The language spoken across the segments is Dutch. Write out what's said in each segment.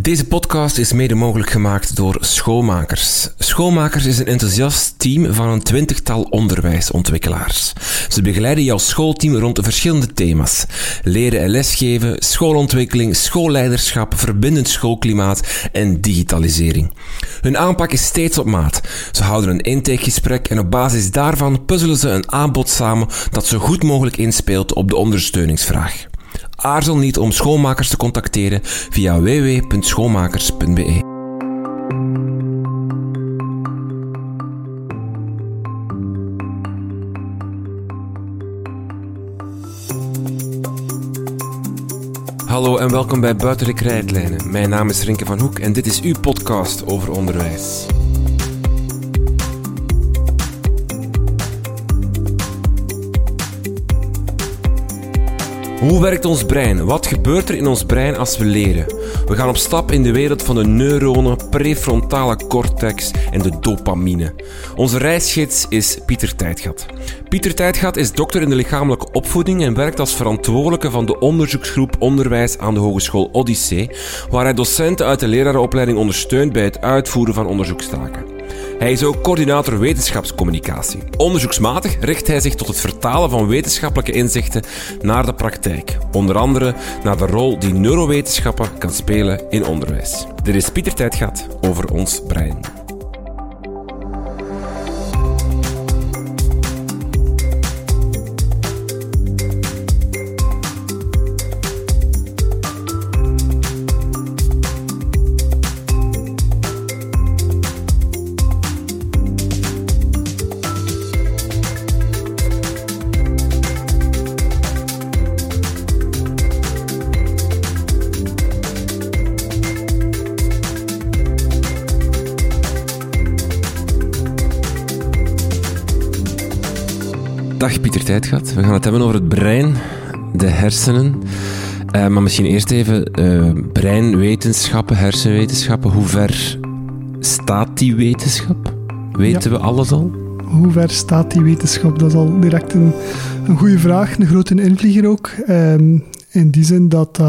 Deze podcast is mede mogelijk gemaakt door Schoolmakers. Schoolmakers is een enthousiast team van een 20-tal onderwijsontwikkelaars. Ze begeleiden jouw schoolteam rond de verschillende thema's. Leren en lesgeven, schoolontwikkeling, schoolleiderschap, verbindend schoolklimaat en digitalisering. Hun aanpak is steeds op maat. Ze houden een intakegesprek en op basis daarvan puzzelen ze een aanbod samen dat zo goed mogelijk inspeelt op de ondersteuningsvraag. Aarzel niet om Schoolmakers te contacteren via www.schoolmakers.be. Hallo en welkom bij Buiten de Krijtlijnen. Mijn naam is Rinke van Hoek en dit is uw podcast over onderwijs. Hoe werkt ons brein? Wat gebeurt er in ons brein als we leren? We gaan op stap in de wereld van de neuronen, prefrontale cortex en de dopamine. Onze reisgids is Pieter Tijdgat. Pieter Tijdgat is dokter in de lichamelijke opvoeding en werkt als verantwoordelijke van de onderzoeksgroep onderwijs aan de Hogeschool Odisee, waar hij docenten uit de lerarenopleiding ondersteunt bij het uitvoeren van onderzoekstaken. Hij is ook coördinator wetenschapscommunicatie. Onderzoeksmatig richt hij zich tot het vertalen van wetenschappelijke inzichten naar de praktijk. Onder andere naar de rol die neurowetenschappen kan spelen in onderwijs. Dit is Pieter Tijdgat over ons brein. Dag Pieter Tijdgat, we gaan het hebben over het brein, de hersenen. Maar misschien eerst even breinwetenschappen, hersenwetenschappen. Hoe ver staat die wetenschap? Weten we alles al? Hoe ver staat die wetenschap? Dat is al direct een goede vraag, een grote invlieger ook. In die zin dat,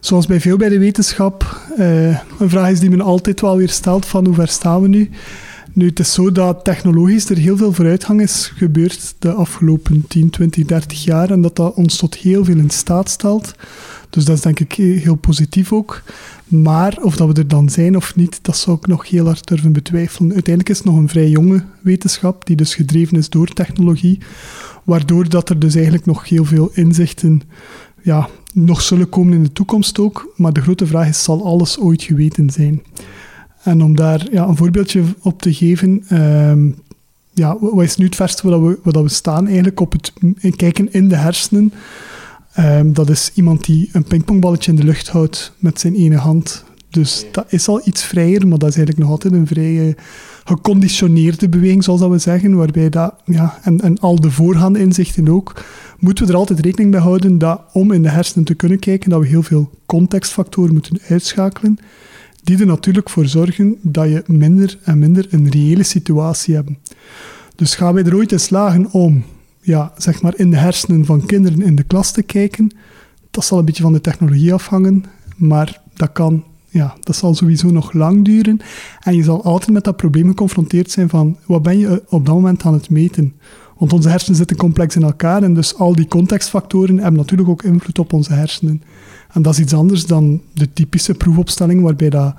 zoals bij veel bij de wetenschap, een vraag is die men altijd wel weer stelt van hoe ver staan we nu? Nu, het is zo dat technologisch er heel veel vooruitgang is gebeurd de afgelopen 10, 20, 30 jaar en dat dat ons tot heel veel in staat stelt. Dus dat is denk ik heel positief ook. Maar of dat we er dan zijn of niet, dat zou ik nog heel hard durven betwijfelen. Uiteindelijk is het nog een vrij jonge wetenschap die dus gedreven is door technologie, waardoor dat er dus eigenlijk nog heel veel inzichten nog zullen komen in de toekomst ook. Maar de grote vraag is, zal alles ooit geweten zijn? En om daar een voorbeeldje op te geven, wat is nu het verste waar we staan eigenlijk op het kijken in de hersenen? Dat is iemand die een pingpongballetje in de lucht houdt met zijn ene hand. Dus dat is al iets vrijer, maar dat is eigenlijk nog altijd een vrij geconditioneerde beweging, zoals dat we zeggen, waarbij dat, en al de voorgaande inzichten ook, moeten we er altijd rekening mee houden dat om in de hersenen te kunnen kijken, dat we heel veel contextfactoren moeten uitschakelen, die er natuurlijk voor zorgen dat je minder en minder een reële situatie hebt. Dus gaan wij er ooit in slagen om, in de hersenen van kinderen in de klas te kijken, dat zal een beetje van de technologie afhangen, maar dat zal sowieso nog lang duren. En je zal altijd met dat probleem geconfronteerd zijn van, wat ben je op dat moment aan het meten? Want onze hersenen zitten complex in elkaar en dus al die contextfactoren hebben natuurlijk ook invloed op onze hersenen. En dat is iets anders dan de typische proefopstelling waarbij dat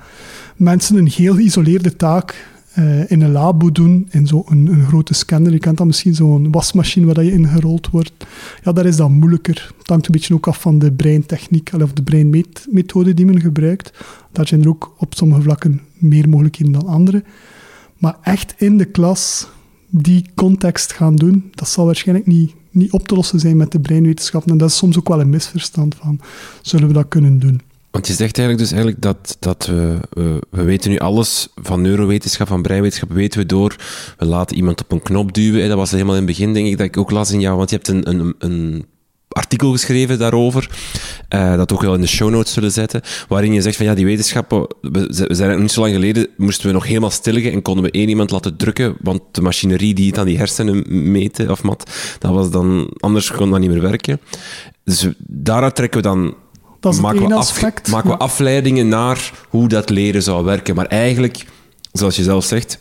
mensen een heel geïsoleerde taak in een labo doen, in zo'n grote scanner. Je kent dat misschien, zo'n wasmachine waar je in gerold wordt. Ja, daar is dat moeilijker. Het hangt een beetje ook af van de breintechniek of de breinmeetmethode die men gebruikt. Daar zijn er ook op sommige vlakken meer mogelijkheden dan andere. Maar echt in de klas die context gaan doen, dat zal waarschijnlijk niet op te lossen zijn met de breinwetenschappen. En dat is soms ook wel een misverstand van, zullen we dat kunnen doen? Want je zegt eigenlijk dat we weten nu alles van neurowetenschap, van breinwetenschap, weten we door. We laten iemand op een knop duwen. Dat was helemaal in het begin, denk ik, dat ik ook las in jou. Want je hebt een artikel geschreven daarover, dat ook wel in de show notes zullen zetten, waarin je zegt van die wetenschappen, we zijn niet zo lang geleden, moesten we nog helemaal stil liggen en konden we één iemand laten drukken, want de machinerie die het aan die hersenen meten of dat was dan, anders kon dat niet meer werken. Dus daaruit trekken we dan Dat is het ene aspect. Maken we afleidingen naar hoe dat leren zou werken. Maar eigenlijk, zoals je zelf zegt,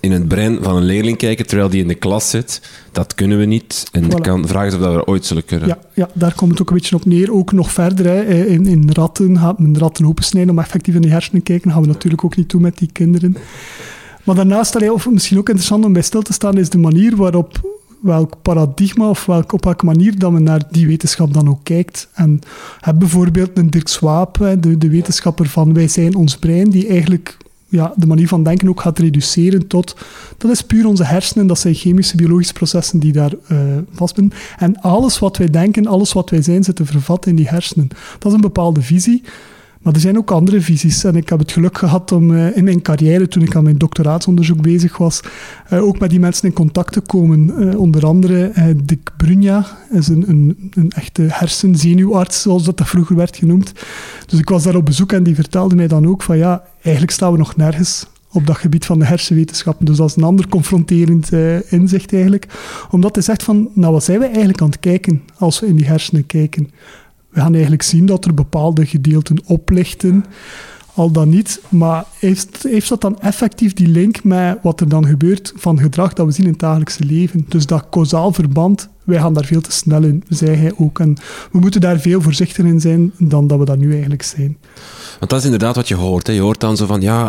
in het brein van een leerling kijken terwijl die in de klas zit, dat kunnen we niet. En de vraag is of dat we ooit zullen kunnen. Ja, ja, daar komt het ook een beetje op neer. Ook nog verder, hè. In ratten, gaat men ratten opensnijden om effectief in de hersenen te kijken. Dat gaan we natuurlijk ook niet doen met die kinderen. Maar daarnaast, of misschien ook interessant om bij stil te staan, is de manier waarop, welk paradigma of op welke manier dat men naar die wetenschap dan ook kijkt. En heb bijvoorbeeld een Dirk Swaab, de wetenschapper van Wij zijn ons brein, die eigenlijk de manier van denken ook gaat reduceren tot, dat is puur onze hersenen, dat zijn chemische, biologische processen die daar vastbinden. En alles wat wij denken, alles wat wij zijn, zit te vervatten in die hersenen. Dat is een bepaalde visie. Maar er zijn ook andere visies. En ik heb het geluk gehad om in mijn carrière, toen ik aan mijn doctoraatsonderzoek bezig was, ook met die mensen in contact te komen. Onder andere Dick Brunia, is een echte hersenzenuwarts, zoals dat vroeger werd genoemd. Dus ik was daar op bezoek en die vertelde mij dan ook van ja, eigenlijk staan we nog nergens op dat gebied van de hersenwetenschappen. Dus dat is een ander confronterend inzicht eigenlijk. Omdat hij zegt van, nou wat zijn we eigenlijk aan het kijken als we in die hersenen kijken? We gaan eigenlijk zien dat er bepaalde gedeelten oplichten, al dan niet. Maar heeft dat dan effectief die link met wat er dan gebeurt van gedrag dat we zien in het dagelijkse leven? Dus dat causaal verband, wij gaan daar veel te snel in, zei hij ook. En we moeten daar veel voorzichtiger in zijn dan dat we dat nu eigenlijk zijn. Want dat is inderdaad wat je hoort, hè. Je hoort dan zo van, ja,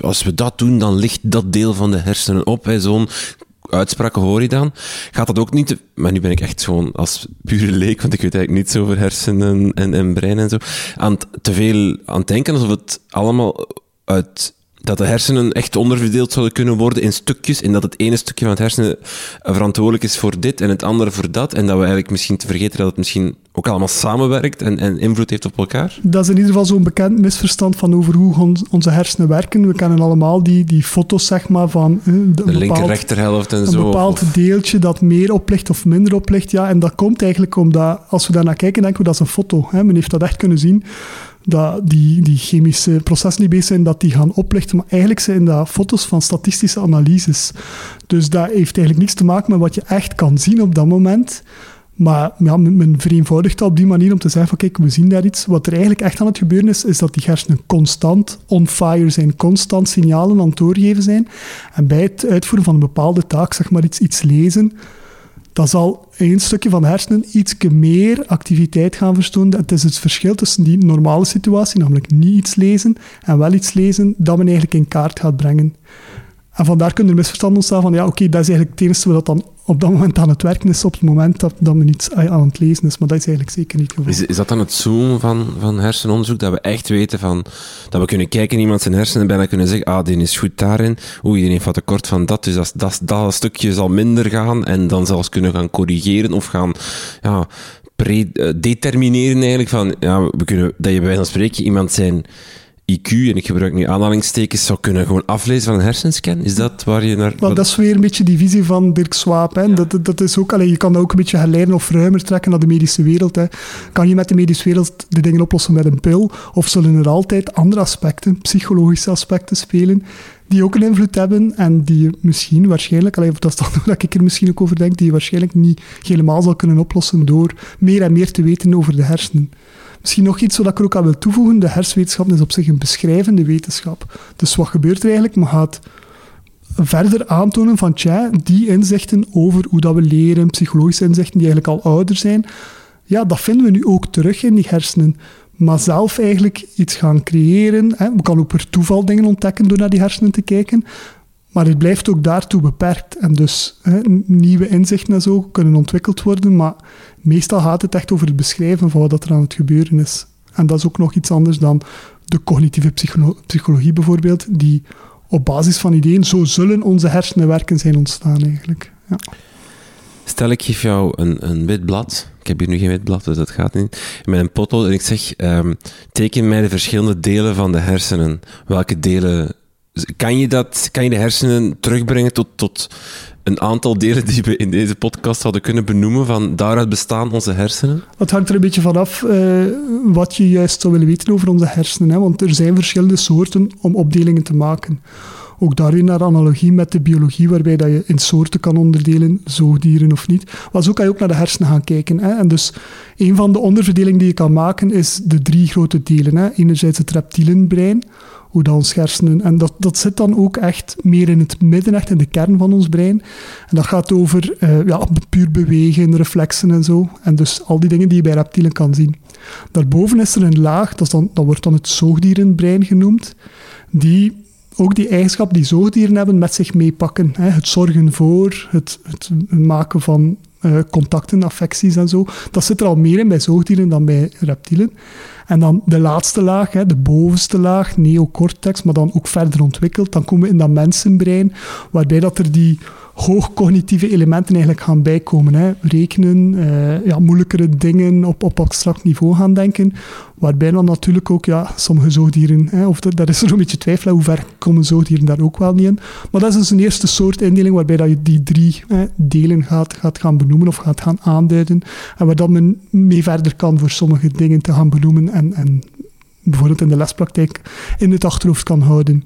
als we dat doen, dan ligt dat deel van de hersenen op, hè, zo'n uitspraken hoor je dan. Gaat dat ook niet... Maar nu ben ik echt gewoon als pure leek, want ik weet eigenlijk niets over hersenen en brein en zo, aan het denken alsof het allemaal uit... Dat de hersenen echt onderverdeeld zouden kunnen worden in stukjes en dat het ene stukje van het hersenen verantwoordelijk is voor dit en het andere voor dat en dat we eigenlijk misschien te vergeten dat het misschien ook allemaal samenwerkt en invloed heeft op elkaar? Dat is in ieder geval zo'n bekend misverstand van over hoe onze hersenen werken. We kennen allemaal die foto's zeg maar, van de linker-rechterhelft en zo. Een bepaald deeltje dat meer oplicht of minder oplicht. Ja, en dat komt eigenlijk omdat, als we daarnaar kijken, denken we dat is een foto. Hè? Men heeft dat echt kunnen zien. Dat die chemische processen die bezig zijn, dat die gaan oplichten. Maar eigenlijk zijn dat foto's van statistische analyses. Dus dat heeft eigenlijk niks te maken met wat je echt kan zien op dat moment. Maar ja, men vereenvoudigt dat op die manier om te zeggen van kijk, we zien daar iets. Wat er eigenlijk echt aan het gebeuren is dat die hersenen constant on fire zijn, constant signalen aan het doorgeven zijn. En bij het uitvoeren van een bepaalde taak, zeg maar iets lezen, dat zal één stukje van de hersenen iets meer activiteit gaan verstonen. Het is het verschil tussen die normale situatie, namelijk niet iets lezen en wel iets lezen, dat men eigenlijk in kaart gaat brengen. En vandaar kunnen er misverstanden ontstaan van, ja, oké, dat is eigenlijk het enige wat dan op dat moment aan het werken is, op het moment dat men iets aan het lezen is. Maar dat is eigenlijk zeker niet geval. Is dat dan het zoomen van hersenonderzoek, dat we echt weten van, dat we kunnen kijken in iemand zijn hersenen en bijna kunnen zeggen, ah, die is goed daarin, oei, die heeft wat tekort van dat, dus dat stukje zal minder gaan en dan zelfs kunnen gaan corrigeren of gaan, ja, determineren eigenlijk van, ja, we kunnen, dat je bij wijze van spreken iemand zijn IQ, en ik gebruik nu aanhalingstekens, zou kunnen gewoon aflezen van een hersenscan? Is dat waar je naar... Dat is weer een beetje die visie van Dirk Swaab. Hè. Ja. Dat is ook, je kan dat ook een beetje herleiden of ruimer trekken naar de medische wereld. Hè. Kan je met de medische wereld de dingen oplossen met een pil? Of zullen er altijd andere aspecten, psychologische aspecten spelen, die ook een invloed hebben en die je misschien waarschijnlijk, dat is dan dat ik er misschien ook over denk, die je waarschijnlijk niet helemaal zal kunnen oplossen door meer en meer te weten over de hersenen. Misschien nog iets wat ik er ook aan wil toevoegen. De hersenwetenschap is op zich een beschrijvende wetenschap. Dus wat gebeurt er eigenlijk? Men gaat verder aantonen van die inzichten over hoe dat we leren, psychologische inzichten die eigenlijk al ouder zijn. Ja, dat vinden we nu ook terug in die hersenen. Maar zelf eigenlijk iets gaan creëren. Hè. We kunnen ook per toeval dingen ontdekken door naar die hersenen te kijken. Maar het blijft ook daartoe beperkt. En dus nieuwe inzichten en zo kunnen ontwikkeld worden, maar meestal gaat het echt over het beschrijven van wat er aan het gebeuren is. En dat is ook nog iets anders dan de cognitieve psychologie bijvoorbeeld, die op basis van ideeën, zo zullen onze hersenen werken zijn ontstaan eigenlijk. Ja. Stel, ik geef jou een wit blad. Ik heb hier nu geen wit blad, dus dat gaat niet. Met een potlood en ik zeg, teken mij de verschillende delen van de hersenen. Welke delen... Kan je de hersenen terugbrengen tot een aantal delen die we in deze podcast hadden kunnen benoemen, van daaruit bestaan onze hersenen? Het hangt er een beetje vanaf wat je juist zou willen weten over onze hersenen. Hè? Want er zijn verschillende soorten om opdelingen te maken. Ook daar weer naar analogie met de biologie, waarbij dat je in soorten kan onderdelen, zoogdieren of niet. Maar zo kan je ook naar de hersenen gaan kijken. Hè. En dus een van de onderverdelingen die je kan maken is de drie grote delen. Hè. Enerzijds het reptielenbrein, hoe dat ons hersenen... En dat zit dan ook echt meer in het midden, echt in de kern van ons brein. En dat gaat over puur bewegen, reflexen en zo. En dus al die dingen die je bij reptielen kan zien. Daarboven is er een laag, dat wordt dan het zoogdierenbrein genoemd, die... ook die eigenschap die zoogdieren hebben, met zich meepakken. Het zorgen voor, het maken van contacten, affecties en zo. Dat zit er al meer in bij zoogdieren dan bij reptielen. En dan de laatste laag, de bovenste laag, neocortex, maar dan ook verder ontwikkeld. Dan komen we in dat mensenbrein, waarbij dat er die hoogcognitieve elementen eigenlijk gaan bijkomen. Rekenen, moeilijkere dingen op abstract niveau gaan denken. Waarbij dan natuurlijk ook sommige zoogdieren, of daar is er een beetje twijfel, hoe ver komen zoogdieren daar ook wel niet in. Maar dat is dus een eerste soort indeling waarbij dat je die drie delen gaat gaan benoemen of gaat gaan aanduiden. En waar dat men mee verder kan voor sommige dingen te gaan benoemen en bijvoorbeeld in de lespraktijk in het achterhoofd kan houden.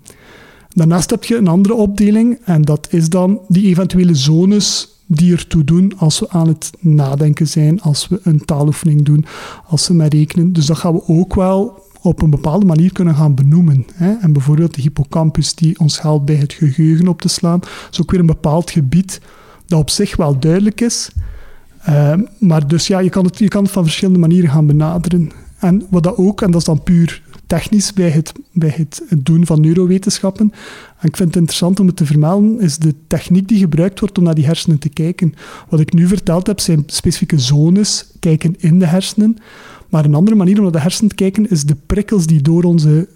Daarnaast heb je een andere opdeling en dat is dan die eventuele zones die ertoe doen als we aan het nadenken zijn, als we een taaloefening doen, als we met rekenen. Dus dat gaan we ook wel op een bepaalde manier kunnen gaan benoemen. En bijvoorbeeld de hippocampus die ons helpt bij het geheugen op te slaan. Dat is ook weer een bepaald gebied dat op zich wel duidelijk is. Maar dus ja, je kan het van verschillende manieren gaan benaderen. En wat dat ook, en dat is dan puur technisch bij het doen van neurowetenschappen. En ik vind het interessant om het te vermelden, is de techniek die gebruikt wordt om naar die hersenen te kijken. Wat ik nu verteld heb, zijn specifieke zones, kijken in de hersenen. Maar een andere manier om naar de hersenen te kijken, is de prikkels die door onze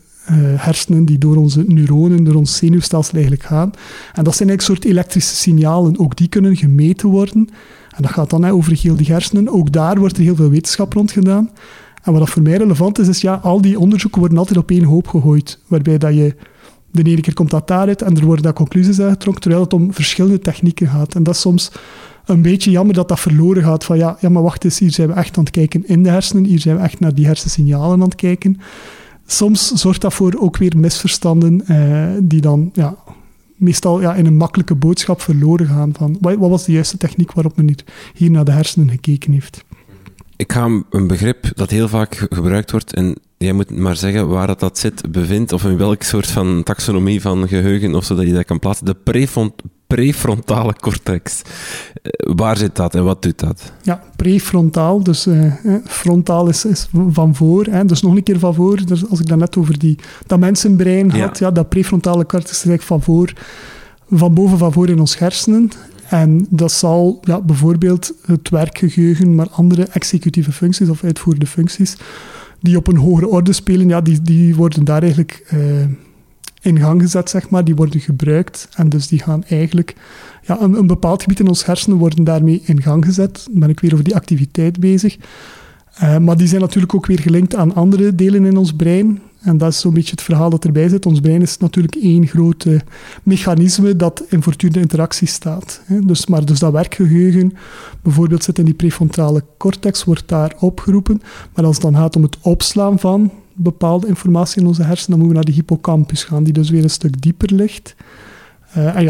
hersenen, die door onze neuronen, door ons zenuwstelsel eigenlijk gaan. En dat zijn eigenlijk soort elektrische signalen. Ook die kunnen gemeten worden. En dat gaat dan over heel die hersenen. Ook daar wordt er heel veel wetenschap rond gedaan. En wat dat voor mij relevant is, is al die onderzoeken worden altijd op één hoop gegooid. Waarbij dat je, de ene keer komt dat daaruit en er worden daar conclusies uitgetrokken, terwijl het om verschillende technieken gaat. En dat is soms een beetje jammer dat dat verloren gaat. Van maar wacht eens, hier zijn we echt aan het kijken in de hersenen, hier zijn we echt naar die hersensignalen aan het kijken. Soms zorgt dat voor ook weer misverstanden die dan meestal in een makkelijke boodschap verloren gaan. Van, wat was de juiste techniek waarop men hier naar de hersenen gekeken heeft? Ik ga een begrip dat heel vaak gebruikt wordt, en jij moet maar zeggen waar dat zit, bevindt, of in welk soort van taxonomie van geheugen, of zodat je dat kan plaatsen. De prefrontale cortex. Waar zit dat en wat doet dat? Ja, prefrontaal, dus frontaal is van voor. Dus nog een keer van voor, dus als ik daarnet over dat mensenbrein had, dat prefrontale cortex is eigenlijk van voor, van boven van voor in ons hersenen. En dat zal bijvoorbeeld het werkgeheugen, maar andere executieve functies of uitvoerende functies, die op een hogere orde spelen, die worden daar eigenlijk in gang gezet, zeg maar. Die worden gebruikt en dus die gaan eigenlijk... Een bepaald gebied in ons hersenen worden daarmee in gang gezet. Dan ben ik weer over die activiteit bezig. Maar die zijn natuurlijk ook weer gelinkt aan andere delen in ons brein. En dat is zo'n beetje het verhaal dat erbij zit. Ons brein is natuurlijk één groot mechanisme dat in voortdurende interactie staat. Dus dat werkgeheugen bijvoorbeeld zit in die prefrontale cortex, wordt daar opgeroepen. Maar als het dan gaat om het opslaan van bepaalde informatie in onze hersenen, dan moeten we naar de hippocampus gaan, die dus weer een stuk dieper ligt.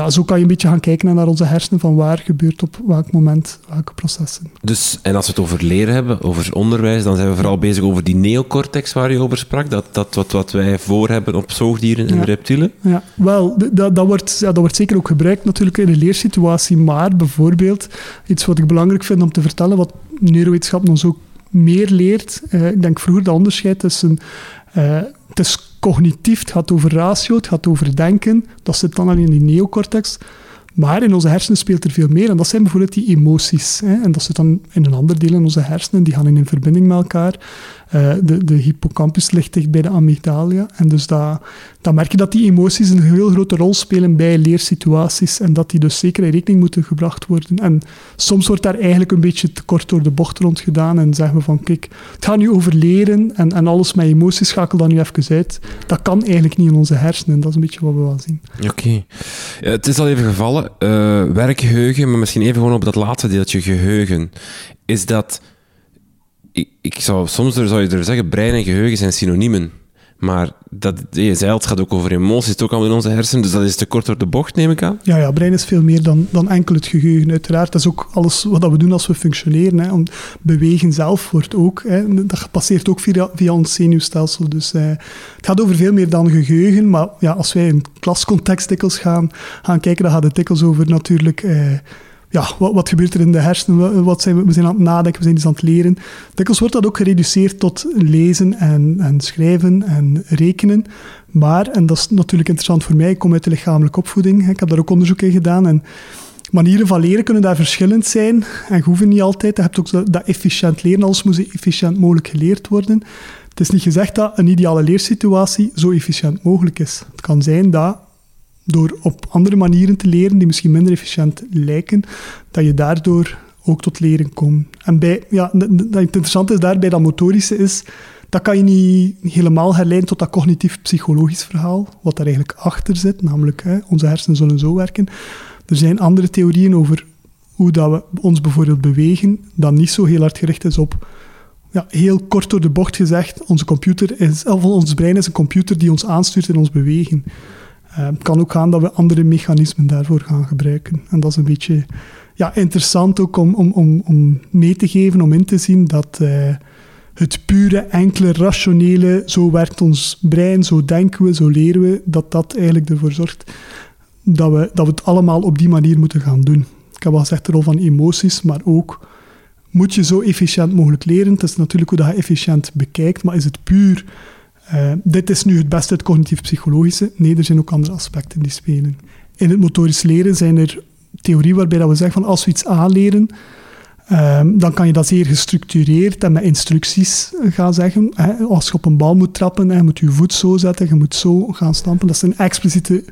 Zo kan je een beetje gaan kijken naar onze hersenen, van waar gebeurt op welk moment welke processen. Dus, en als we het over leren hebben, over onderwijs, dan zijn we vooral bezig over die neocortex waar je over sprak, dat wat wij voor hebben op zoogdieren en reptielen. Ja, wel, dat wordt zeker ook gebruikt natuurlijk in de leersituatie, maar bijvoorbeeld, iets wat ik belangrijk vind om te vertellen, wat neurowetenschappen ons ook meer leert, ik denk vroeger dat onderscheid tussen... het is cognitief, het gaat over ratio, het gaat over denken. Dat zit dan alleen in die neocortex. Maar in onze hersenen speelt er veel meer. En dat zijn bijvoorbeeld die emoties. En dat zit dan in een ander deel in onze hersenen. Die gaan in verbinding met elkaar. De hippocampus ligt dicht bij de amygdala. En dus dan merk je dat die emoties een heel grote rol spelen bij leersituaties. En dat die dus zeker in rekening moeten gebracht worden. En soms wordt daar eigenlijk een beetje te kort door de bocht rond gedaan. En zeggen we van, kijk, het gaat nu over leren. En alles met emoties schakel dan nu even uit. Dat kan eigenlijk niet in onze hersenen. Dat is een beetje wat we wel zien. Oké. Ja, het is al even gevallen. Werkgeheugen, maar misschien even gewoon op dat laatste deeltje geheugen. Is dat... Ik zou je er zeggen, brein en geheugen zijn synoniemen. Maar dat, je zei, het gaat ook over emoties, het ook al in onze hersenen, dus dat is te kort door de bocht, neem ik aan? Ja, ja, brein is veel meer dan enkel het geheugen, uiteraard. Dat is ook alles wat we doen als we functioneren. Hè. Bewegen zelf wordt ook, hè, dat passeert ook via ons zenuwstelsel. Dus het gaat over veel meer dan geheugen, maar ja, als wij in klascontext dikwijls gaan kijken, dan gaat het dikwijls over natuurlijk... Wat gebeurt er in de hersenen? We zijn aan het nadenken, we zijn iets aan het leren. Dikwijls wordt dat ook gereduceerd tot lezen en schrijven en rekenen. Maar, en dat is natuurlijk interessant voor mij, ik kom uit de lichamelijke opvoeding. Ik heb daar ook onderzoek in gedaan. En manieren van leren kunnen daar verschillend zijn. En hoeven niet altijd. Je hebt ook dat efficiënt leren. Alles moet zo efficiënt mogelijk geleerd worden. Het is niet gezegd dat een ideale leersituatie zo efficiënt mogelijk is. Het kan zijn dat... door op andere manieren te leren, die misschien minder efficiënt lijken, dat je daardoor ook tot leren komt. En het interessante is daarbij, dat motorische is, dat kan je niet helemaal herleiden tot dat cognitief-psychologisch verhaal, wat daar eigenlijk achter zit, namelijk onze hersenen zullen zo werken. Er zijn andere theorieën over hoe dat we ons bijvoorbeeld bewegen, dat niet zo heel hard gericht is op... Ja, heel kort door de bocht gezegd, ons brein is een computer die ons aanstuurt in ons bewegen. Het kan ook gaan dat we andere mechanismen daarvoor gaan gebruiken. En dat is een beetje interessant ook om mee te geven, om in te zien dat het pure, enkele, rationele, zo werkt ons brein, zo denken we, zo leren we, dat eigenlijk ervoor zorgt dat we het allemaal op die manier moeten gaan doen. Ik heb al gezegd de rol van emoties, maar ook moet je zo efficiënt mogelijk leren. Het is natuurlijk hoe dat je efficiënt bekijkt, maar is het puur... dit is nu het beste, het cognitief-psychologische. Nee, er zijn ook andere aspecten die spelen. In het motorisch leren zijn er theorieën waarbij dat we zeggen van als we iets aanleren, dan kan je dat zeer gestructureerd en met instructies gaan zeggen. Als je op een bal moet trappen, je moet je voet zo zetten, je moet zo gaan stampen. Dat zijn expliciete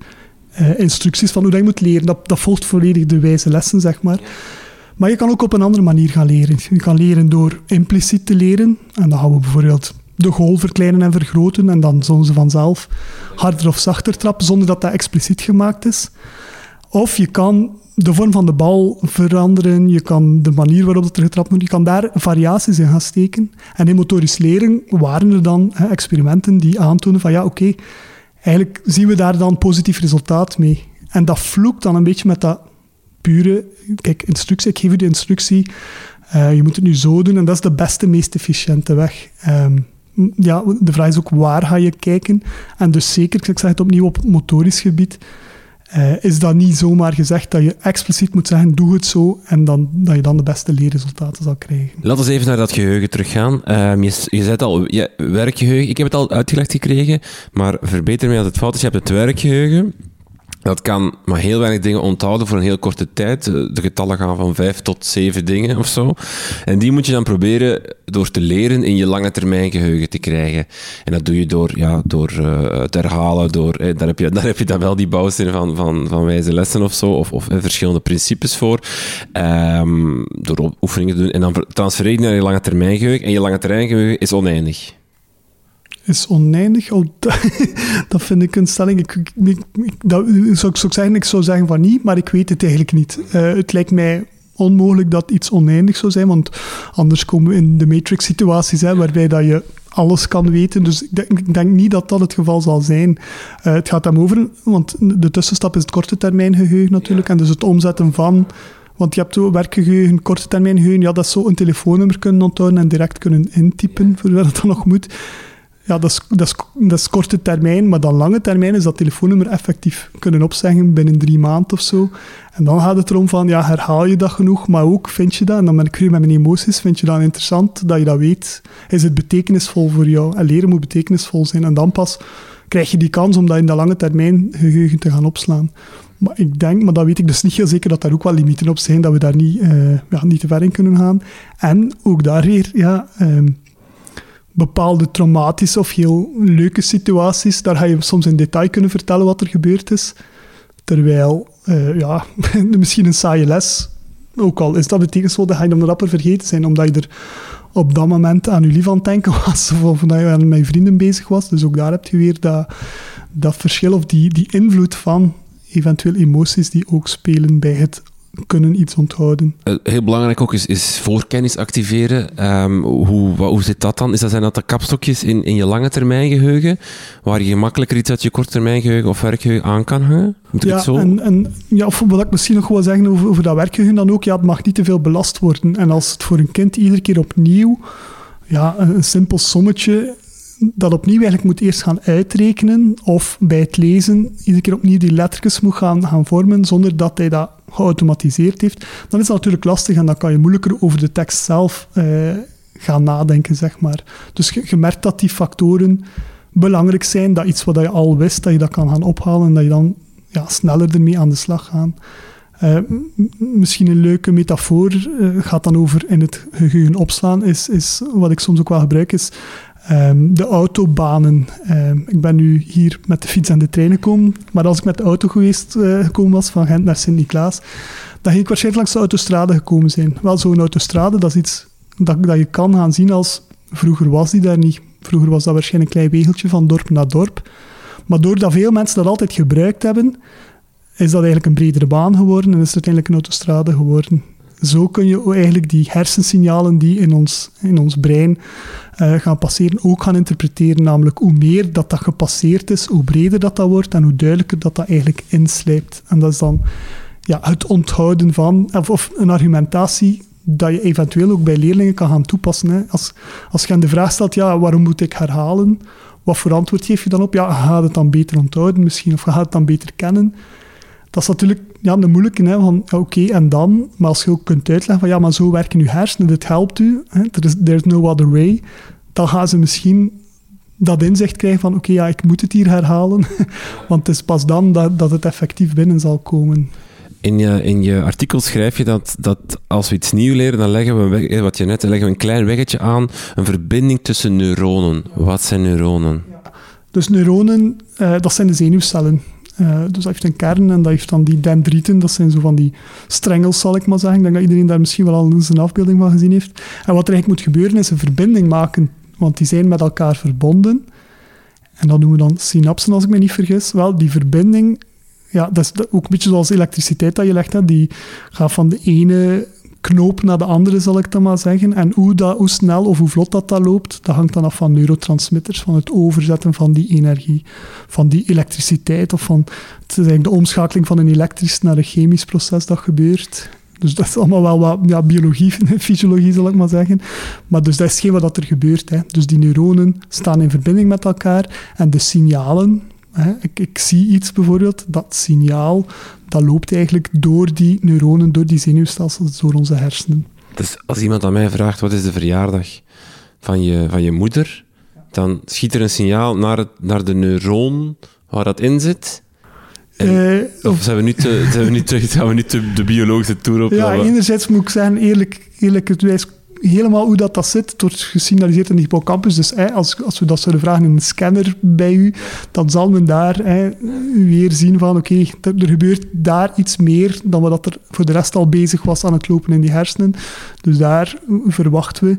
instructies van hoe dat je moet leren. Dat volgt volledig de wijze lessen, zeg maar. Maar je kan ook op een andere manier gaan leren. Je kan leren door impliciet te leren. En dan gaan we bijvoorbeeld... de goal verkleinen en vergroten en dan zullen ze vanzelf harder of zachter trappen zonder dat dat expliciet gemaakt is. Of je kan de vorm van de bal veranderen, je kan de manier waarop het er getrapt wordt, je kan daar variaties in gaan steken. En in motorisch leren waren er dan experimenten die aantonen van eigenlijk zien we daar dan positief resultaat mee. En dat vloekt dan een beetje met dat pure, kijk, instructie, ik geef u de instructie, je moet het nu zo doen en dat is de beste, meest efficiënte weg. De vraag is ook waar ga je kijken. En dus zeker, ik zeg het opnieuw, op het motorisch gebied is dat niet zomaar gezegd dat je expliciet moet zeggen, doe het zo, en dat je dan de beste leerresultaten zal krijgen. Laten we even naar dat geheugen teruggaan. Je zei het al, werkgeheugen, ik heb het al uitgelegd gekregen, maar verbeter mij als het fout is, je hebt het werkgeheugen. Dat kan maar heel weinig dingen onthouden voor een heel korte tijd. De getallen gaan van 5 tot 7 dingen of zo. En die moet je dan proberen door te leren in je lange termijn geheugen te krijgen. En dat doe je door te herhalen. Daar heb je dan wel die bouwsteen van wijze lessen of zo. Of verschillende principes voor. Door oefeningen te doen. En dan transfereer je naar je lange termijn geheugen. En je lange termijn geheugen is oneindig. Is oneindig? Oh, dat vind ik een stelling. Ik zou zeggen van niet, maar ik weet het eigenlijk niet. Het lijkt mij onmogelijk dat iets oneindig zou zijn, want anders komen we in de Matrix-situaties, waarbij dat je alles kan weten. Dus ik denk niet dat dat het geval zal zijn. Het gaat hem over, want de tussenstap is het korte termijn geheugen natuurlijk, en dus het omzetten van... Want je hebt werkgeheugen, korte termijn geheugen, dat is zo een telefoonnummer kunnen onthouden en direct kunnen intypen, voor wat dat dan nog moet... Ja, dat is korte termijn, maar dan lange termijn is dat telefoonnummer effectief kunnen opzeggen binnen 3 maanden of zo. En dan gaat het erom van, herhaal je dat genoeg, maar ook vind je dat, en dan ben ik weer met mijn emoties, vind je dat interessant dat je dat weet? Is het betekenisvol voor jou? En leren moet betekenisvol zijn. En dan pas krijg je die kans om dat in dat lange termijn geheugen te gaan opslaan. Maar ik denk, maar dat weet ik dus niet heel zeker, dat daar ook wel limieten op zijn, dat we daar niet te ver in kunnen gaan. En ook daar weer, bepaalde traumatische of heel leuke situaties, daar ga je soms in detail kunnen vertellen wat er gebeurd is. Terwijl, misschien een saaie les, ook al is dat betekenisvol, dan ga je hem rapper vergeten zijn, omdat je er op dat moment aan je lief aan het denken was, of omdat je aan mijn vrienden bezig was. Dus ook daar heb je weer dat verschil, of die invloed van eventueel emoties die ook spelen bij het kunnen iets onthouden. Heel belangrijk ook is voorkennis activeren. Hoe zit dat dan? Zijn dat de kapstokjes in je lange termijn geheugen, waar je gemakkelijker iets uit je korte termijn geheugen of werkgeheugen aan kan hangen? Of wat ik misschien nog wil zeggen over dat werkgeheugen dan ook, ja, het mag niet te veel belast worden. En als het voor een kind iedere keer opnieuw een simpel sommetje dat opnieuw eigenlijk moet eerst gaan uitrekenen of bij het lezen iedere keer opnieuw die lettertjes moet gaan vormen zonder dat hij dat geautomatiseerd heeft, dan is dat natuurlijk lastig en dan kan je moeilijker over de tekst zelf gaan nadenken, zeg maar. Dus je merkt dat die factoren belangrijk zijn, dat iets wat je al wist, dat je dat kan gaan ophalen en dat je dan sneller ermee aan de slag gaat. Misschien een leuke metafoor gaat dan over in het geheugen opslaan, is wat ik soms ook wel gebruik, is de autobanen. Ik ben nu hier met de fiets en de trein gekomen, maar als ik met de auto gekomen was, van Gent naar Sint-Niklaas, dan ging ik waarschijnlijk langs de autostrade gekomen zijn. Wel, zo'n autostrade, dat is iets dat je kan gaan zien als, vroeger was die daar niet. Vroeger was dat waarschijnlijk een klein wegeltje van dorp naar dorp. Maar doordat veel mensen dat altijd gebruikt hebben, is dat eigenlijk een bredere baan geworden en is het uiteindelijk een autostrade geworden. Zo kun je eigenlijk die hersensignalen die in ons brein gaan passeren, ook gaan interpreteren. Namelijk, hoe meer dat gepasseerd is, hoe breder dat wordt en hoe duidelijker dat eigenlijk inslijpt. En dat is dan het onthouden van, of een argumentatie dat je eventueel ook bij leerlingen kan gaan toepassen. Hè. Als je aan de vraag stelt, waarom moet ik herhalen? Wat voor antwoord geef je dan op? Ja, ga het dan beter onthouden misschien, of ga het dan beter kennen? Dat is natuurlijk de moeilijke, hè, van oké, en dan? Maar als je ook kunt uitleggen van maar zo werken uw hersenen, dit helpt u, hè, there's no other way, dan gaan ze misschien dat inzicht krijgen van oké, ik moet het hier herhalen, want het is pas dan dat het effectief binnen zal komen. In je artikel schrijf je dat als we iets nieuw leren, dan leggen we een klein weggetje aan, een verbinding tussen neuronen. Wat zijn neuronen? Ja. Dus neuronen, dat zijn de zenuwcellen. Dus dat heeft een kern en dat heeft dan die dendrieten, dat zijn zo van die strengels, zal ik maar zeggen. Ik denk dat iedereen daar misschien wel al eens een afbeelding van gezien heeft. En wat er eigenlijk moet gebeuren is een verbinding maken, want die zijn met elkaar verbonden. En dat noemen we dan synapsen, als ik me niet vergis. Wel, die verbinding, dat is ook een beetje zoals elektriciteit dat je legt, hè. Die gaat van de ene knoop naar de andere, zal ik dat maar zeggen. En hoe snel of hoe vlot dat loopt, dat hangt dan af van neurotransmitters, van het overzetten van die energie, van die elektriciteit, of van de omschakeling van een elektrisch naar een chemisch proces dat gebeurt. Dus dat is allemaal wel wat biologie, fysiologie, zal ik maar zeggen. Maar dus dat is geen wat er gebeurt. Hè. Dus die neuronen staan in verbinding met elkaar en de signalen... Ik zie iets bijvoorbeeld, dat signaal, dat loopt eigenlijk door die neuronen, door die zenuwstelsels, door onze hersenen. Dus als iemand aan mij vraagt, wat is de verjaardag van je moeder, dan schiet er een signaal naar de neuron waar dat in zit... Of zijn we nu de biologische toer op? Ja, enerzijds moet ik zeggen, eerlijkerwijs... helemaal hoe dat zit, het wordt gesignaliseerd in de hippocampus. Dus als we dat zouden vragen in een scanner bij u, dan zal men daar weer zien van oké, er gebeurt daar iets meer dan wat er voor de rest al bezig was aan het lopen in die hersenen. Dus daar verwachten we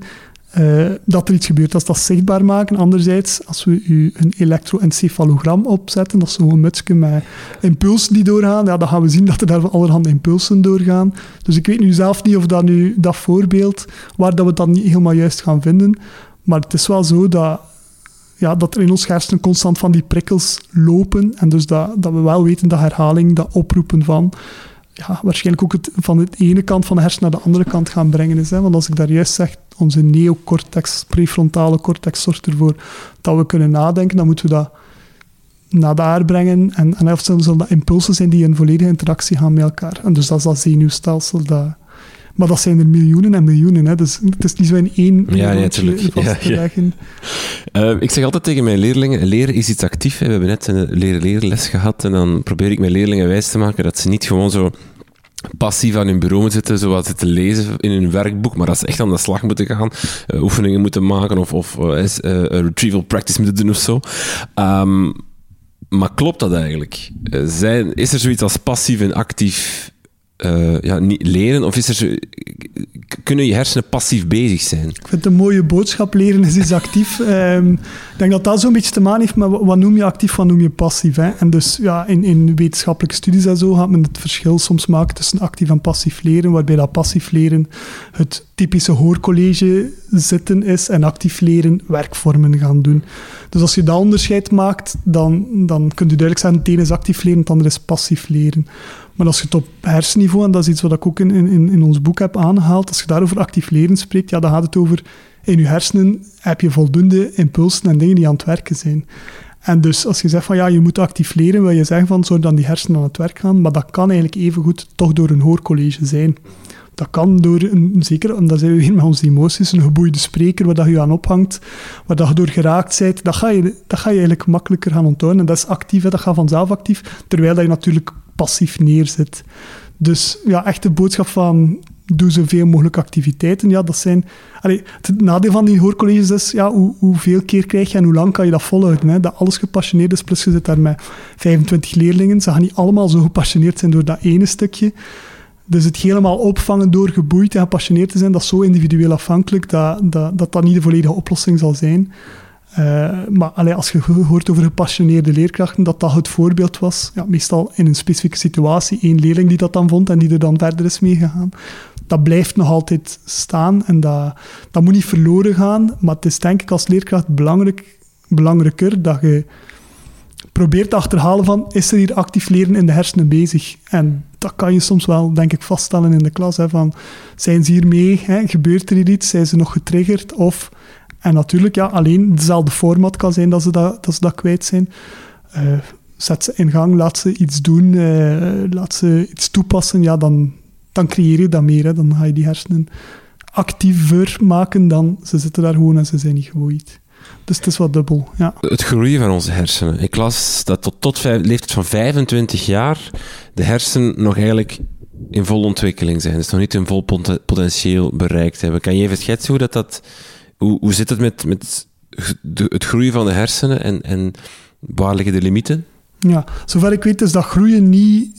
dat er iets gebeurt. Als dat zichtbaar maken. Anderzijds, als we u een elektroencefalogram opzetten, dat is zo'n mutsje met impulsen die doorgaan, dan gaan we zien dat er daar allerhande impulsen doorgaan. Dus ik weet nu zelf niet of dat nu dat voorbeeld, waar dat we dat niet helemaal juist gaan vinden, maar het is wel zo dat er in ons hersenen constant van die prikkels lopen, en dus dat we wel weten dat herhaling, dat oproepen van... waarschijnlijk ook van de ene kant van de hersen naar de andere kant gaan brengen is. Hè? Want als ik daar juist zeg, onze neocortex, prefrontale cortex, zorgt ervoor dat we kunnen nadenken, dan moeten we dat naar daar brengen. En of zullen dat impulsen zijn die in volledige interactie gaan met elkaar. En dus dat is dat zenuwstelsel. Maar dat zijn er miljoenen en miljoenen. Hè? Dus het is niet zo in één rondje vast te leggen. Ik zeg altijd tegen mijn leerlingen, leren is iets actief. Hè. We hebben net een leren-leerles gehad en dan probeer ik mijn leerlingen wijs te maken dat ze niet gewoon zo passief aan hun bureau moeten zitten, zoals ze te lezen in hun werkboek, maar dat ze echt aan de slag moeten gaan, oefeningen moeten maken of retrieval practice moeten doen of zo. Maar klopt dat eigenlijk? Is er zoiets als passief en actief... niet leren, of is er zo, kunnen je hersenen passief bezig zijn. Ik vind het een mooie boodschap, leren is iets actief. Ik denk dat dat zo'n beetje te maken heeft met wat noem je actief, wat noem je passief. Hè? En dus ja, in wetenschappelijke studies en zo gaat men het verschil soms maken tussen actief en passief leren, waarbij dat passief leren het typische hoorcollege zitten is en actief leren werkvormen gaan doen. Dus als je dat onderscheid maakt, dan kunt u duidelijk zeggen, het ene is actief leren, het andere is passief leren. Maar als je het op hersenniveau, en dat is iets wat ik ook in ons boek heb aangehaald, als je daarover actief leren spreekt, ja, dan gaat het over, in je hersenen heb je voldoende impulsen en dingen die aan het werken zijn. En dus als je zegt van ja, je moet actief leren, wil je zeggen van zorg dat die hersenen aan het werk gaan, maar dat kan eigenlijk evengoed toch door een hoorcollege zijn. Dat kan door, zeker, en daar zijn we weer met onze emoties, een geboeide spreker waar dat je aan ophangt, waar dat je door geraakt bent, dat ga je eigenlijk makkelijker gaan onthouden. En dat is actief, dat gaat vanzelf actief, terwijl dat je natuurlijk passief neerzit. Dus ja, echt de boodschap van doe zoveel mogelijk activiteiten. Ja, dat zijn... Allee, het nadeel van die hoorcolleges is ja, hoeveel keer krijg je en hoe lang kan je dat volhouden. Hè? Dat alles gepassioneerd is, plus je zit daar met 25 leerlingen. Ze gaan niet allemaal zo gepassioneerd zijn door dat ene stukje. Dus het helemaal opvangen door geboeid en gepassioneerd te zijn, dat is zo individueel afhankelijk dat niet de volledige oplossing zal zijn. Maar allee, als je hoort over gepassioneerde leerkrachten, dat het voorbeeld was. Ja, meestal in een specifieke situatie, één leerling die dat dan vond en die er dan verder is meegegaan. Dat blijft nog altijd staan en dat moet niet verloren gaan. Maar het is denk ik als leerkracht belangrijker dat je probeert te achterhalen van, is er hier actief leren in de hersenen bezig? En dat kan je soms wel, denk ik, vaststellen in de klas. Hè, van, zijn ze hier mee? Hè, gebeurt er hier iets? Zijn ze nog getriggerd? Of... En natuurlijk, ja, alleen dezelfde format kan zijn dat ze dat kwijt zijn. Zet ze in gang, laat ze iets doen, laat ze iets toepassen. Ja, dan creëer je dat meer. Hè. Dan ga je die hersenen actiever maken dan ze zitten daar gewoon en ze zijn niet geboeid. Dus het is wat dubbel, ja. Het groeien van onze hersenen. Ik las dat tot leeftijd van 25 jaar de hersenen nog eigenlijk in vol ontwikkeling zijn. Dus nog niet hun vol potentieel bereikt hebben. Kan je even schetsen hoe dat... Hoe zit het met het groeien van de hersenen en waar liggen de limieten? Ja, zover ik weet is dat groeien niet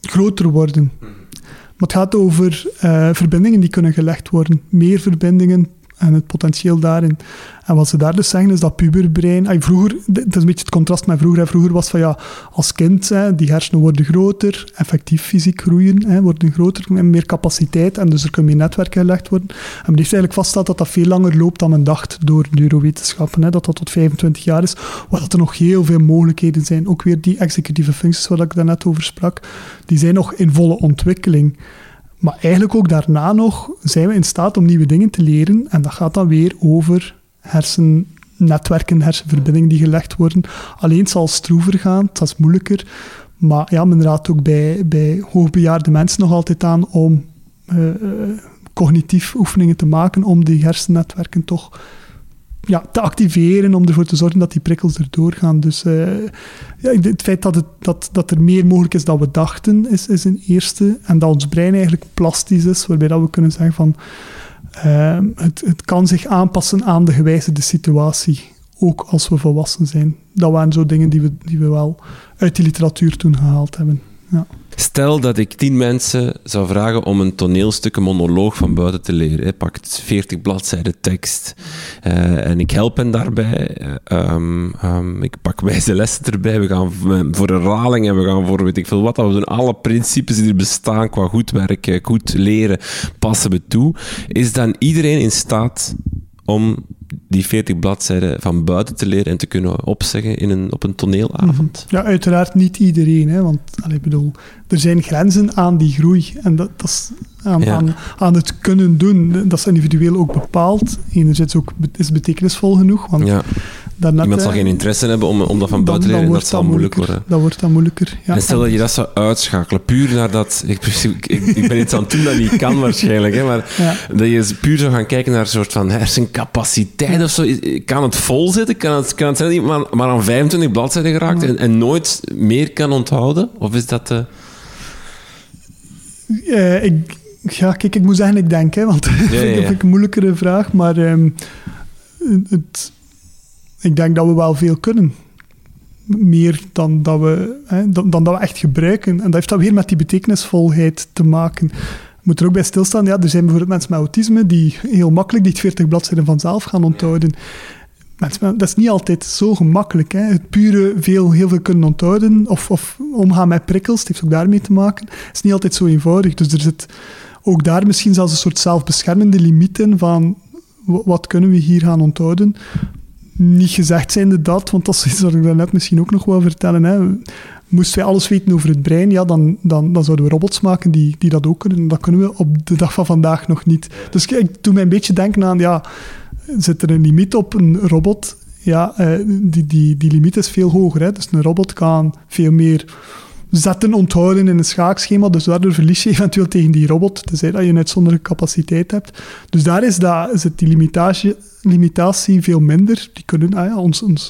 groter worden. Maar het gaat over verbindingen die kunnen gelegd worden. Meer verbindingen en het potentieel daarin. En wat ze daar dus zeggen is dat puberbrein... Vroeger, dat is een beetje het contrast met vroeger. Hè. Vroeger was van ja, als kind, hè, die hersenen worden groter, effectief fysiek groeien, hè, worden groter, meer capaciteit en dus er kunnen meer netwerken gelegd worden. En men heeft eigenlijk vastgesteld dat dat veel langer loopt dan men dacht door neurowetenschappen, hè, dat dat tot 25 jaar is, waar dat er nog heel veel mogelijkheden zijn. Ook weer die executieve functies waar ik daarnet over sprak, die zijn nog in volle ontwikkeling. Maar eigenlijk ook daarna nog zijn we in staat om nieuwe dingen te leren. En dat gaat dan weer over hersennetwerken, hersenverbindingen die gelegd worden. Alleen het zal stroever gaan, het is moeilijker. Maar ja, men raadt ook bij hoogbejaarde mensen nog altijd aan om cognitief oefeningen te maken, om die hersennetwerken toch... Ja, te activeren om ervoor te zorgen dat die prikkels erdoor gaan. Dus ja, het feit dat er meer mogelijk is dan we dachten, is een eerste. En dat ons brein eigenlijk plastisch is, waarbij dat we kunnen zeggen van... Het kan zich aanpassen aan de gewijzigde situatie, ook als we volwassen zijn. Dat waren zo dingen die we wel uit de literatuur toen gehaald hebben. Ja. Stel dat ik 10 mensen zou vragen om een toneelstuk, een monoloog van buiten te leren. Ik pak 40 bladzijden tekst en ik help hen daarbij. Ik pak wijze lessen erbij. We gaan voor herhaling en we gaan voor weet ik veel wat. We doen alle principes die er bestaan qua goed werken, goed leren, passen we toe. Is dan iedereen in staat om die 40 bladzijden van buiten te leren en te kunnen opzeggen op een toneelavond? Ja, uiteraard niet iedereen. Hè, want ik bedoel, er zijn grenzen aan die groei. En dat is aan het kunnen doen. Dat is individueel ook bepaald. Enerzijds ook is betekenisvol genoeg. Want ja. Daarnet, iemand zal geen interesse hebben om dat van buiten te leren. Dat zal moeilijk worden. Dat wordt dan moeilijker. Ja. En stel dat je dat zou uitschakelen, puur naar dat... Ik ben iets aan het doen dat niet kan waarschijnlijk. Hè, maar ja. Dat je puur zou gaan kijken naar een soort van hersencapaciteit of zo. Kan het vol zitten? Kan het zijn dat je maar aan 25 bladzijden geraakt en nooit meer kan onthouden? Of is dat... Ik moet zeggen, ik denk. Hè, want dat vind ik een moeilijkere vraag. Maar ik denk dat we wel veel kunnen. Meer dan dat we echt gebruiken. En dat heeft dan weer met die betekenisvolheid te maken. moet er ook bij stilstaan. Ja, er zijn bijvoorbeeld mensen met autisme die heel makkelijk die 40 bladzijden vanzelf gaan onthouden. Ja. Mensen, dat is niet altijd zo gemakkelijk. Hè. Het pure heel veel kunnen onthouden of omgaan met prikkels, het heeft ook daarmee te maken. Het is niet altijd zo eenvoudig. Dus er zit ook daar misschien zelfs een soort zelfbeschermende limiet in van wat kunnen we hier gaan onthouden. Niet gezegd zijnde dat, want dat is iets wat ik daarnet misschien ook nog wil vertellen. Hè. Moesten wij alles weten over het brein, ja, dan zouden we robots maken die dat ook kunnen. Dat kunnen we op de dag van vandaag nog niet. Dus ik doe mij een beetje denken aan, ja, zit er een limiet op een robot? Ja, die limiet is veel hoger. Hè. Dus een robot kan veel meer zetten, onthouden in een schaakschema. Dus daardoor verlies je eventueel tegen die robot, tenzij dat je een uitzonderlijke capaciteit hebt. Dus daar zit die limitatie veel minder. Die kunnen,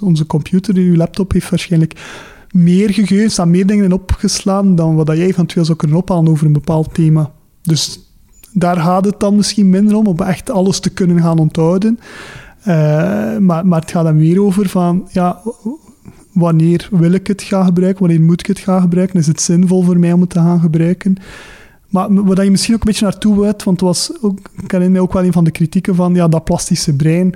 onze computer in uw laptop heeft waarschijnlijk meer gegevens, aan meer dingen in opgeslaan dan wat jij eventueel zou kunnen ophalen over een bepaald thema. Dus daar gaat het dan misschien minder om echt alles te kunnen gaan onthouden. Maar het gaat dan weer over van, ja, wanneer wil ik het gaan gebruiken? Wanneer moet ik het gaan gebruiken? Is het zinvol voor mij om het te gaan gebruiken? Maar wat je misschien ook een beetje naartoe wilt, want het was ook, ik herinner mij ook wel een van de kritieken van, ja, dat plastische brein.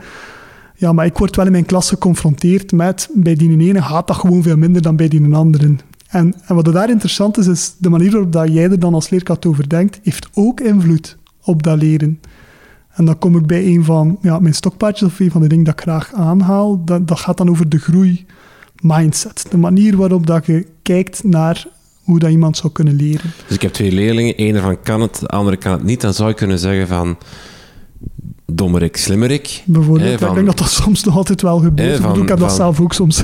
Ja, maar ik word wel in mijn klas geconfronteerd met, bij die ene gaat dat gewoon veel minder dan bij die andere. En wat daar interessant is, is de manier waarop jij er dan als leerkracht over denkt, heeft ook invloed op dat leren. En dan kom ik bij een van mijn stokpaardjes of een van de dingen dat ik graag aanhaal. Dat gaat dan over de groeimindset. De manier waarop dat je kijkt naar hoe dat iemand zou kunnen leren. Dus ik heb twee leerlingen. Eén ervan kan het, de andere kan het niet. Dan zou ik kunnen zeggen van dommerik, slimmerik. Bijvoorbeeld, ik denk dat dat soms nog altijd wel gebeurt. Ik heb dat zelf ook soms.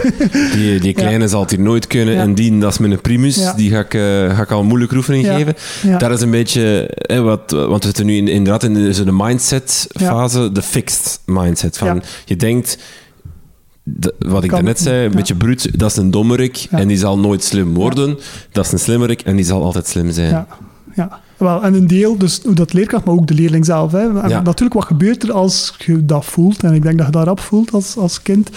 Die kleine zal het hier nooit kunnen. Ja. En die, dat is mijn primus. Ja. Die ga ik al moeilijk oefening geven. Ja. Daar is een beetje... want we zitten nu inderdaad in de mindset-fase. Ja. De fixed mindset. Van, je denkt... wat ik daarnet zei, een beetje bruut, dat is een dommerik en die zal nooit slim worden. Ja. Dat is een slimmerik en die zal altijd slim zijn. Ja. Wel, en een deel, dus dat leerkracht, maar ook de leerling zelf. Hè. En natuurlijk, wat gebeurt er als je dat voelt? En ik denk dat je dat rap voelt als kind.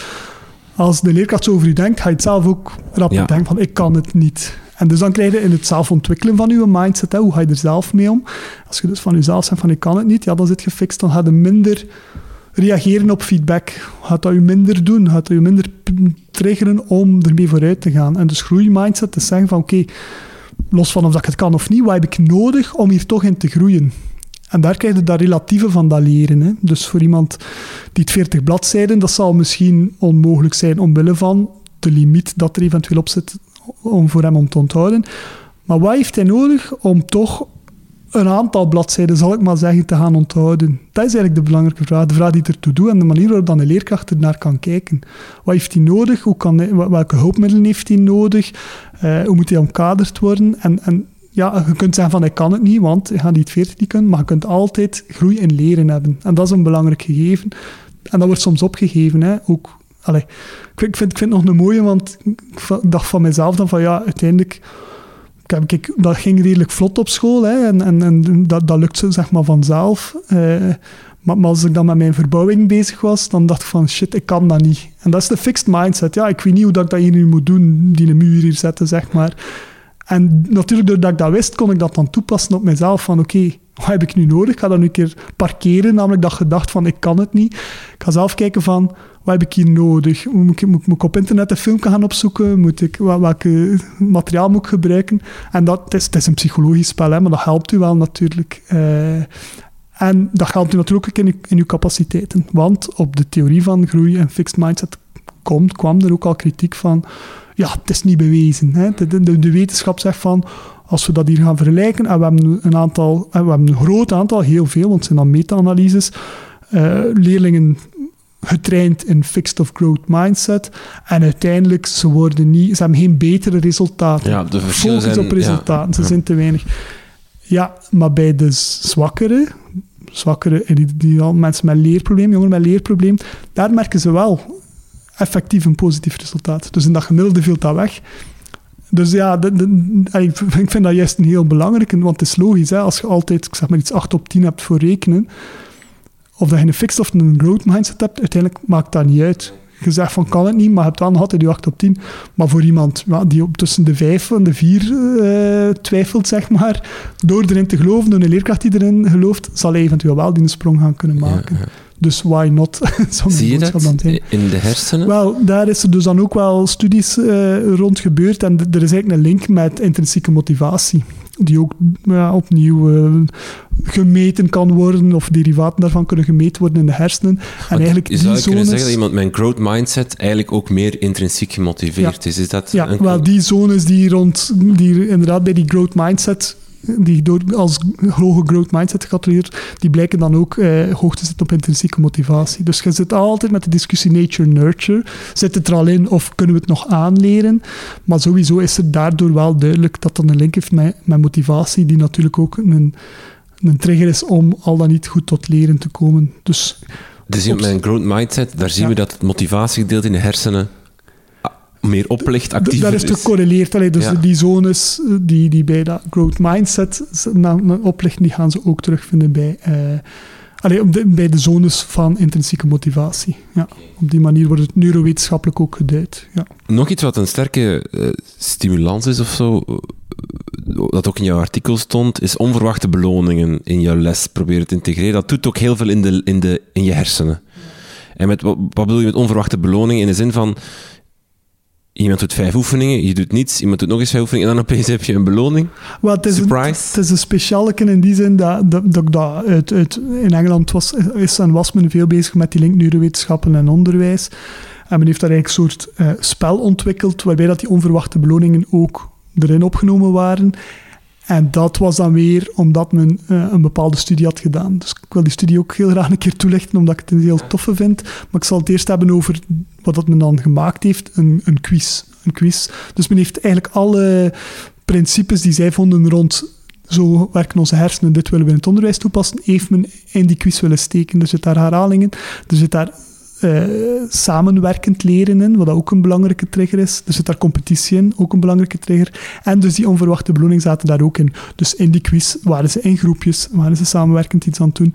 Als de leerkracht zo over je denkt, ga je het zelf ook rap denken van, ik kan het niet. En dus dan krijg je in het zelf ontwikkelen van je mindset, hè, hoe ga je er zelf mee om? Als je dus van jezelf zegt van, ik kan het niet, dan zit je fixed, dan ga je minder... reageren op feedback. Gaat dat je minder doen? Gaat dat je minder triggeren om ermee vooruit te gaan? En dus groeimindset is zeggen van oké, los van of dat ik het kan of niet, wat heb ik nodig om hier toch in te groeien? En daar krijg je dat relatieve van dat leren. Hè? Dus voor iemand die het 40 bladzijden, dat zal misschien onmogelijk zijn omwille van de limiet dat er eventueel op zit om voor hem om te onthouden. Maar wat heeft hij nodig om toch een aantal bladzijden, zal ik maar zeggen, te gaan onthouden? Dat is eigenlijk de belangrijke vraag. De vraag die ertoe doet en de manier waarop dan een leerkracht ernaar kan kijken. Wat heeft hij nodig? Welke hulpmiddelen heeft hij nodig? Hoe moet hij omkaderd worden? En je kunt zeggen van, ik kan het niet, want je gaat niet 40 kunnen, maar je kunt altijd groei in leren hebben. En dat is een belangrijk gegeven. En dat wordt soms opgegeven, hè, ook. Allee, ik vind het nog een mooie, want ik dacht van mezelf dan van, ja, uiteindelijk... dat ging redelijk vlot op school, hè, en dat lukt zeg maar vanzelf. Maar als ik dan met mijn verbouwing bezig was, dan dacht ik van shit, ik kan dat niet. En dat is de fixed mindset. Ja, ik weet niet hoe dat ik dat hier nu moet doen, die een muur hier zetten, zeg maar. En natuurlijk, doordat ik dat wist, kon ik dat dan toepassen op mezelf. Van oké, wat heb ik nu nodig? Ik ga dat nu een keer parkeren, namelijk dat gedacht van ik kan het niet. Ik ga zelf kijken van, wat heb ik hier nodig? Moet ik op internet een filmpje gaan opzoeken? Welk materiaal moet ik gebruiken? En dat het is een psychologisch spel, hè, maar dat helpt u wel natuurlijk. En dat helpt u natuurlijk ook in uw capaciteiten. Want op de theorie van groei en fixed mindset kwam er ook al kritiek van... Ja, het is niet bewezen. Hè. De wetenschap zegt van... Als we dat hier gaan vergelijken... En we hebben een groot aantal, heel veel, want het zijn dan meta-analyses... leerlingen... getraind in fixed of growth mindset en uiteindelijk ze hebben geen betere resultaten. Ja, de verschillen focus op resultaten, ze zijn te weinig. Ja, maar bij de zwakkere die al mensen met leerprobleem, jongeren met leerprobleem, daar merken ze wel effectief een positief resultaat. Dus in dat gemiddelde viel dat weg. Dus ja, ik vind dat juist een heel belangrijke, want het is logisch, hè, als je altijd, ik zeg maar iets 8 op 10 hebt voor rekenen, of dat je een fixed of een growth mindset hebt, uiteindelijk maakt dat niet uit. gezegd van kan het niet, maar je hebt wel nog altijd je 8 op 10. Maar voor iemand die op tussen de 5 en de 4 twijfelt, zeg maar, door erin te geloven, door een leerkracht die erin gelooft, zal hij eventueel wel die sprong gaan kunnen maken. Ja, ja. Dus why not? Zie je dat in de hersenen? Wel, daar is er dus dan ook wel studies rond gebeurd en er is eigenlijk een link met intrinsieke motivatie, die ook opnieuw gemeten kan worden of derivaten daarvan kunnen gemeten worden in de hersenen. En eigenlijk die zones... Zou je kunnen zeggen dat iemand met een growth mindset eigenlijk ook meer intrinsiek gemotiveerd is? Is dat een... wel die zones die inderdaad bij die growth mindset... die als hoge growth mindset gecategoreerd, die blijken dan ook hoog te zitten op intrinsieke motivatie. Dus je zit altijd met de discussie nature-nurture. Zit het er al in of kunnen we het nog aanleren? Maar sowieso is er daardoor wel duidelijk dat dat een link heeft met motivatie, die natuurlijk ook een trigger is om al dan niet goed tot leren te komen. Dus met een growth mindset, daar zien we dat het motivatiegedeelte in de hersenen meer oplicht, actiever daar is. Gecorreleerd. Allee, dus die zones die bij dat growth mindset oplichten, die gaan ze ook terugvinden bij de zones van intrinsieke motivatie. Ja. Op die manier wordt het neurowetenschappelijk ook geduid. Ja. Nog iets wat een sterke stimulans is of zo, dat ook in jouw artikel stond, is onverwachte beloningen in jouw les proberen te integreren. Dat doet ook heel veel in je hersenen. En wat bedoel je met onverwachte beloningen? In de zin van... Iemand doet 5 oefeningen, je doet niets, iemand doet nog eens 5 oefeningen en dan opeens heb je een beloning. Well, het is een speciaalke in die zin dat in Engeland was men veel bezig met die link neurowetenschappen en onderwijs. En men heeft daar eigenlijk een soort spel ontwikkeld waarbij dat die onverwachte beloningen ook erin opgenomen waren. En dat was dan weer omdat men een bepaalde studie had gedaan. Dus ik wil die studie ook heel graag een keer toelichten, omdat ik het een heel toffe vind. Maar ik zal het eerst hebben over wat dat men dan gemaakt heeft, een quiz. Dus men heeft eigenlijk alle principes die zij vonden rond zo werken onze hersenen, dit willen we in het onderwijs toepassen, heeft men in die quiz willen steken. Er zit daar herhalingen, er zit daar samenwerkend leren in, wat dat ook een belangrijke trigger is. Er zit daar competitie in, ook een belangrijke trigger. En dus die onverwachte beloning zaten daar ook in. Dus in die quiz waren ze in groepjes, waren ze samenwerkend iets aan het doen.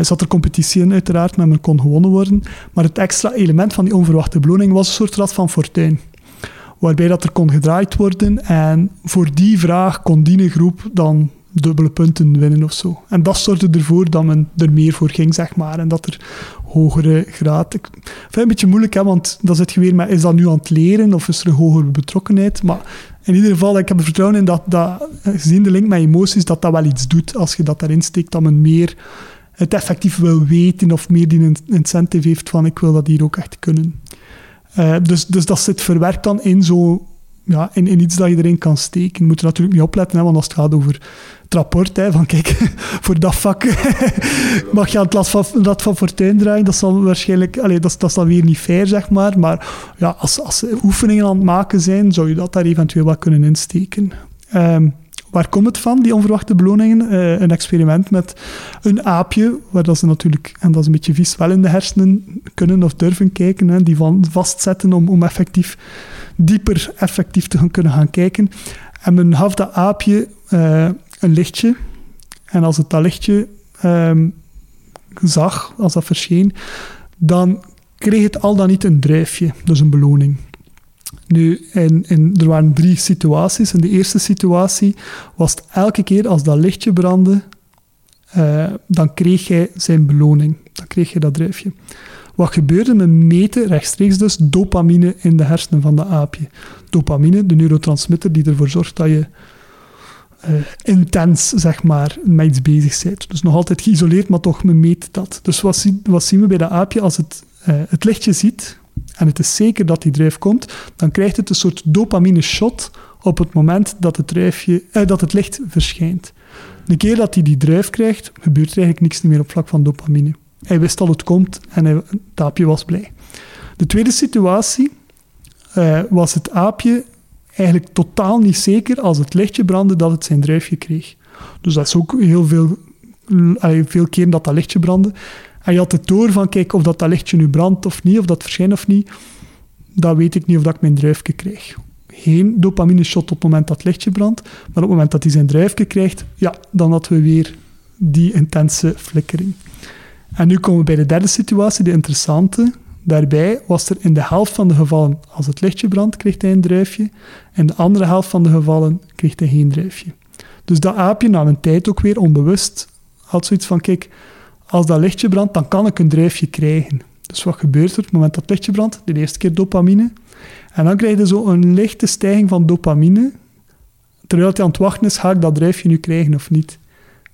Zat er competitie in, uiteraard, maar men kon gewonnen worden. Maar het extra element van die onverwachte beloning was een soort rad van fortuin, waarbij dat er kon gedraaid worden en voor die vraag kon die groep dan dubbele punten winnen of zo. En dat zorgde ervoor dat men er meer voor ging, zeg maar, en dat er hogere graad... Ik vind het een beetje moeilijk, hè, want dan zit je weer met, is dat nu aan het leren of is er een hogere betrokkenheid? Maar in ieder geval, ik heb er vertrouwen in dat gezien de link met emoties, dat wel iets doet als je dat daarin steekt, dat men meer het effectief wil weten of meer die incentive heeft van ik wil dat hier ook echt kunnen. Dus dat zit verwerkt dan in zo... Ja, in iets dat je erin kan steken. Je moet er natuurlijk niet opletten, hè, want als het gaat over het rapport, hè, van kijk, voor dat vak mag je aan het rad van fortuin draaien, dat is dan waarschijnlijk... Allez, dat is dan weer niet fair, zeg maar. Maar ja, als ze oefeningen aan het maken zijn, zou je dat daar eventueel wel kunnen insteken. Waar komt het van, die onverwachte beloningen? Een experiment met een aapje, waar dat ze natuurlijk, en dat is een beetje vies, wel in de hersenen kunnen of durven kijken, hè, die vastzetten om effectief dieper effectief te kunnen gaan kijken. En men gaf dat aapje een lichtje. En als het dat lichtje zag, als dat verscheen, dan kreeg het al dan niet een druifje, dus een beloning. Nu, er waren 3 situaties. In de eerste situatie was het elke keer als dat lichtje brandde, dan kreeg hij zijn beloning. Dan kreeg hij dat druifje. Wat gebeurde? Men meten rechtstreeks dus dopamine in de hersenen van de aapje. Dopamine, de neurotransmitter die ervoor zorgt dat je intens, zeg maar, met iets bezig bent. Dus nog altijd geïsoleerd, maar toch, men meet dat. Dus wat zien we bij dat aapje? Als het lichtje ziet, en het is zeker dat die druif komt, dan krijgt het een soort dopamine-shot op het moment dat dat het licht verschijnt. De keer dat hij die druif krijgt, gebeurt er eigenlijk niks meer op vlak van dopamine. Hij wist al het komt en het aapje was blij. De tweede situatie was het aapje eigenlijk totaal niet zeker als het lichtje brandde dat het zijn druifje kreeg. Dus dat is ook heel veel keer dat lichtje brandde. En je had het door van, kijk, of dat lichtje nu brandt of niet, of dat verschijnt of niet, dat weet ik niet of dat ik mijn druifje krijg. Geen dopamine-shot op het moment dat het lichtje brandt, maar op het moment dat hij zijn druifje krijgt, ja, dan hadden we weer die intense flikkering. En nu komen we bij de derde situatie, de interessante. Daarbij was er in de helft van de gevallen, als het lichtje brandt, kreeg hij een druifje. En de andere helft van de gevallen kreeg hij geen druifje. Dus dat aapje na een tijd ook weer onbewust had zoiets van, kijk, als dat lichtje brandt, dan kan ik een druifje krijgen. Dus wat gebeurt er op het moment dat het lichtje brandt? De eerste keer dopamine. En dan krijg je zo een lichte stijging van dopamine. Terwijl hij aan het wachten is, ga ik dat druifje nu krijgen of niet?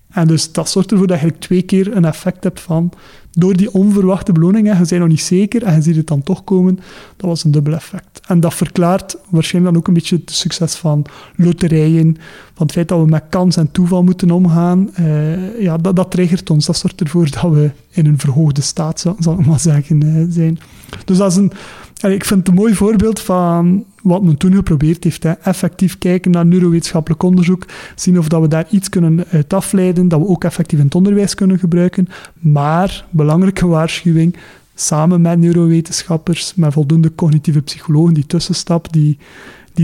En dus dat zorgt ervoor dat je eigenlijk 2 keer een effect hebt van... Door die onverwachte beloning, en je bent nog niet zeker en je ziet het dan toch komen, dat was een dubbel effect. En dat verklaart waarschijnlijk dan ook een beetje het succes van loterijen, van het feit dat we met kans en toeval moeten omgaan. Dat triggert ons, dat zorgt ervoor dat we in een verhoogde staat, zal ik maar zeggen, zijn. Dus dat is ik vind het een mooi voorbeeld van wat men toen geprobeerd heeft. Hè. Effectief kijken naar neurowetenschappelijk onderzoek, zien of dat we daar iets kunnen uit afleiden, dat we ook effectief in het onderwijs kunnen gebruiken. Maar, belangrijke waarschuwing, samen met neurowetenschappers, met voldoende cognitieve psychologen, die tussenstap, die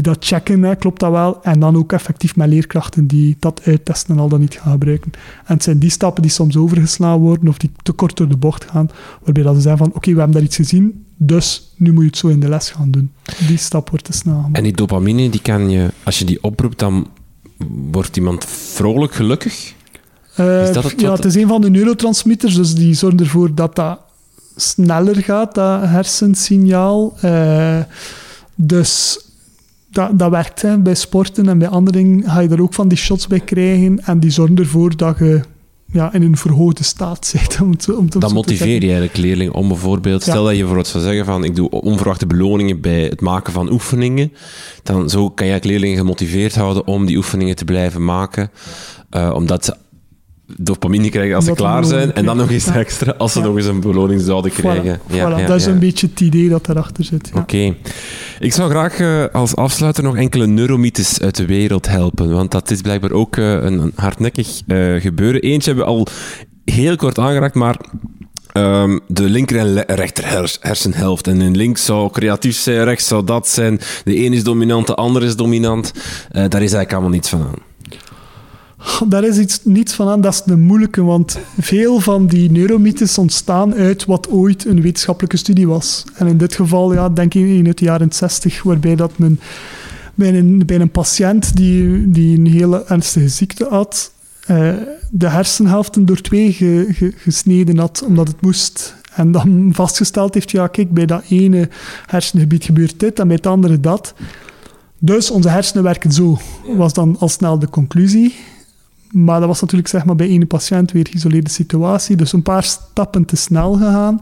dat checken, hè, klopt dat wel? En dan ook effectief met leerkrachten die dat uittesten en al dan niet gaan gebruiken. En het zijn die stappen die soms overgeslaan worden of die te kort door de bocht gaan, waarbij dat ze zeggen van, oké, we hebben daar iets gezien, dus nu moet je het zo in de les gaan doen. Die stap wordt te snel gemaakt. En die dopamine, die kan je, als je die oproept, dan wordt iemand vrolijk gelukkig? Het is een van de neurotransmitters, dus die zorgt ervoor dat dat sneller gaat, dat hersensignaal. Dus... Dat werkt, hè. Bij sporten en bij andere dingen ga je er ook van die shots bij krijgen en die zorgen ervoor dat je in een verhoogde staat zit. Dat motiveer je eigenlijk leerlingen om bijvoorbeeld... Ja. Stel dat je bijvoorbeeld zou zeggen van ik doe onverwachte beloningen bij het maken van oefeningen, dan zo kan je eigenlijk leerlingen gemotiveerd houden om die oefeningen te blijven maken, omdat ze dopamine krijgen als ze klaar zijn en dan nog eens extra als ze nog eens een beloning zouden krijgen. Voilà. Dat is een beetje het idee dat daarachter zit. Ja. Oké. Ik zou graag als afsluiter nog enkele neuromythes uit de wereld helpen, want dat is blijkbaar ook een hardnekkig gebeuren. Eentje hebben we al heel kort aangeraakt, maar... de linker en rechter hersenhelft. En in links zou creatief zijn, rechts zou dat zijn. De een is dominant, de ander is dominant. Daar is eigenlijk allemaal niets van aan. Daar is niets van aan, dat is de moeilijke, want veel van die neuromythes ontstaan uit wat ooit een wetenschappelijke studie was. En in dit geval, denk ik in het jaren 60, waarbij dat men bij een patiënt die een hele ernstige ziekte had, de hersenhelften door 2 gesneden had, omdat het moest. En dan vastgesteld heeft, bij dat ene hersengebied gebeurt dit en bij het andere dat. Dus onze hersenen werken zo, was dan al snel de conclusie. Maar dat was natuurlijk bij ene patiënt weer geïsoleerde situatie. Dus een paar stappen te snel gegaan.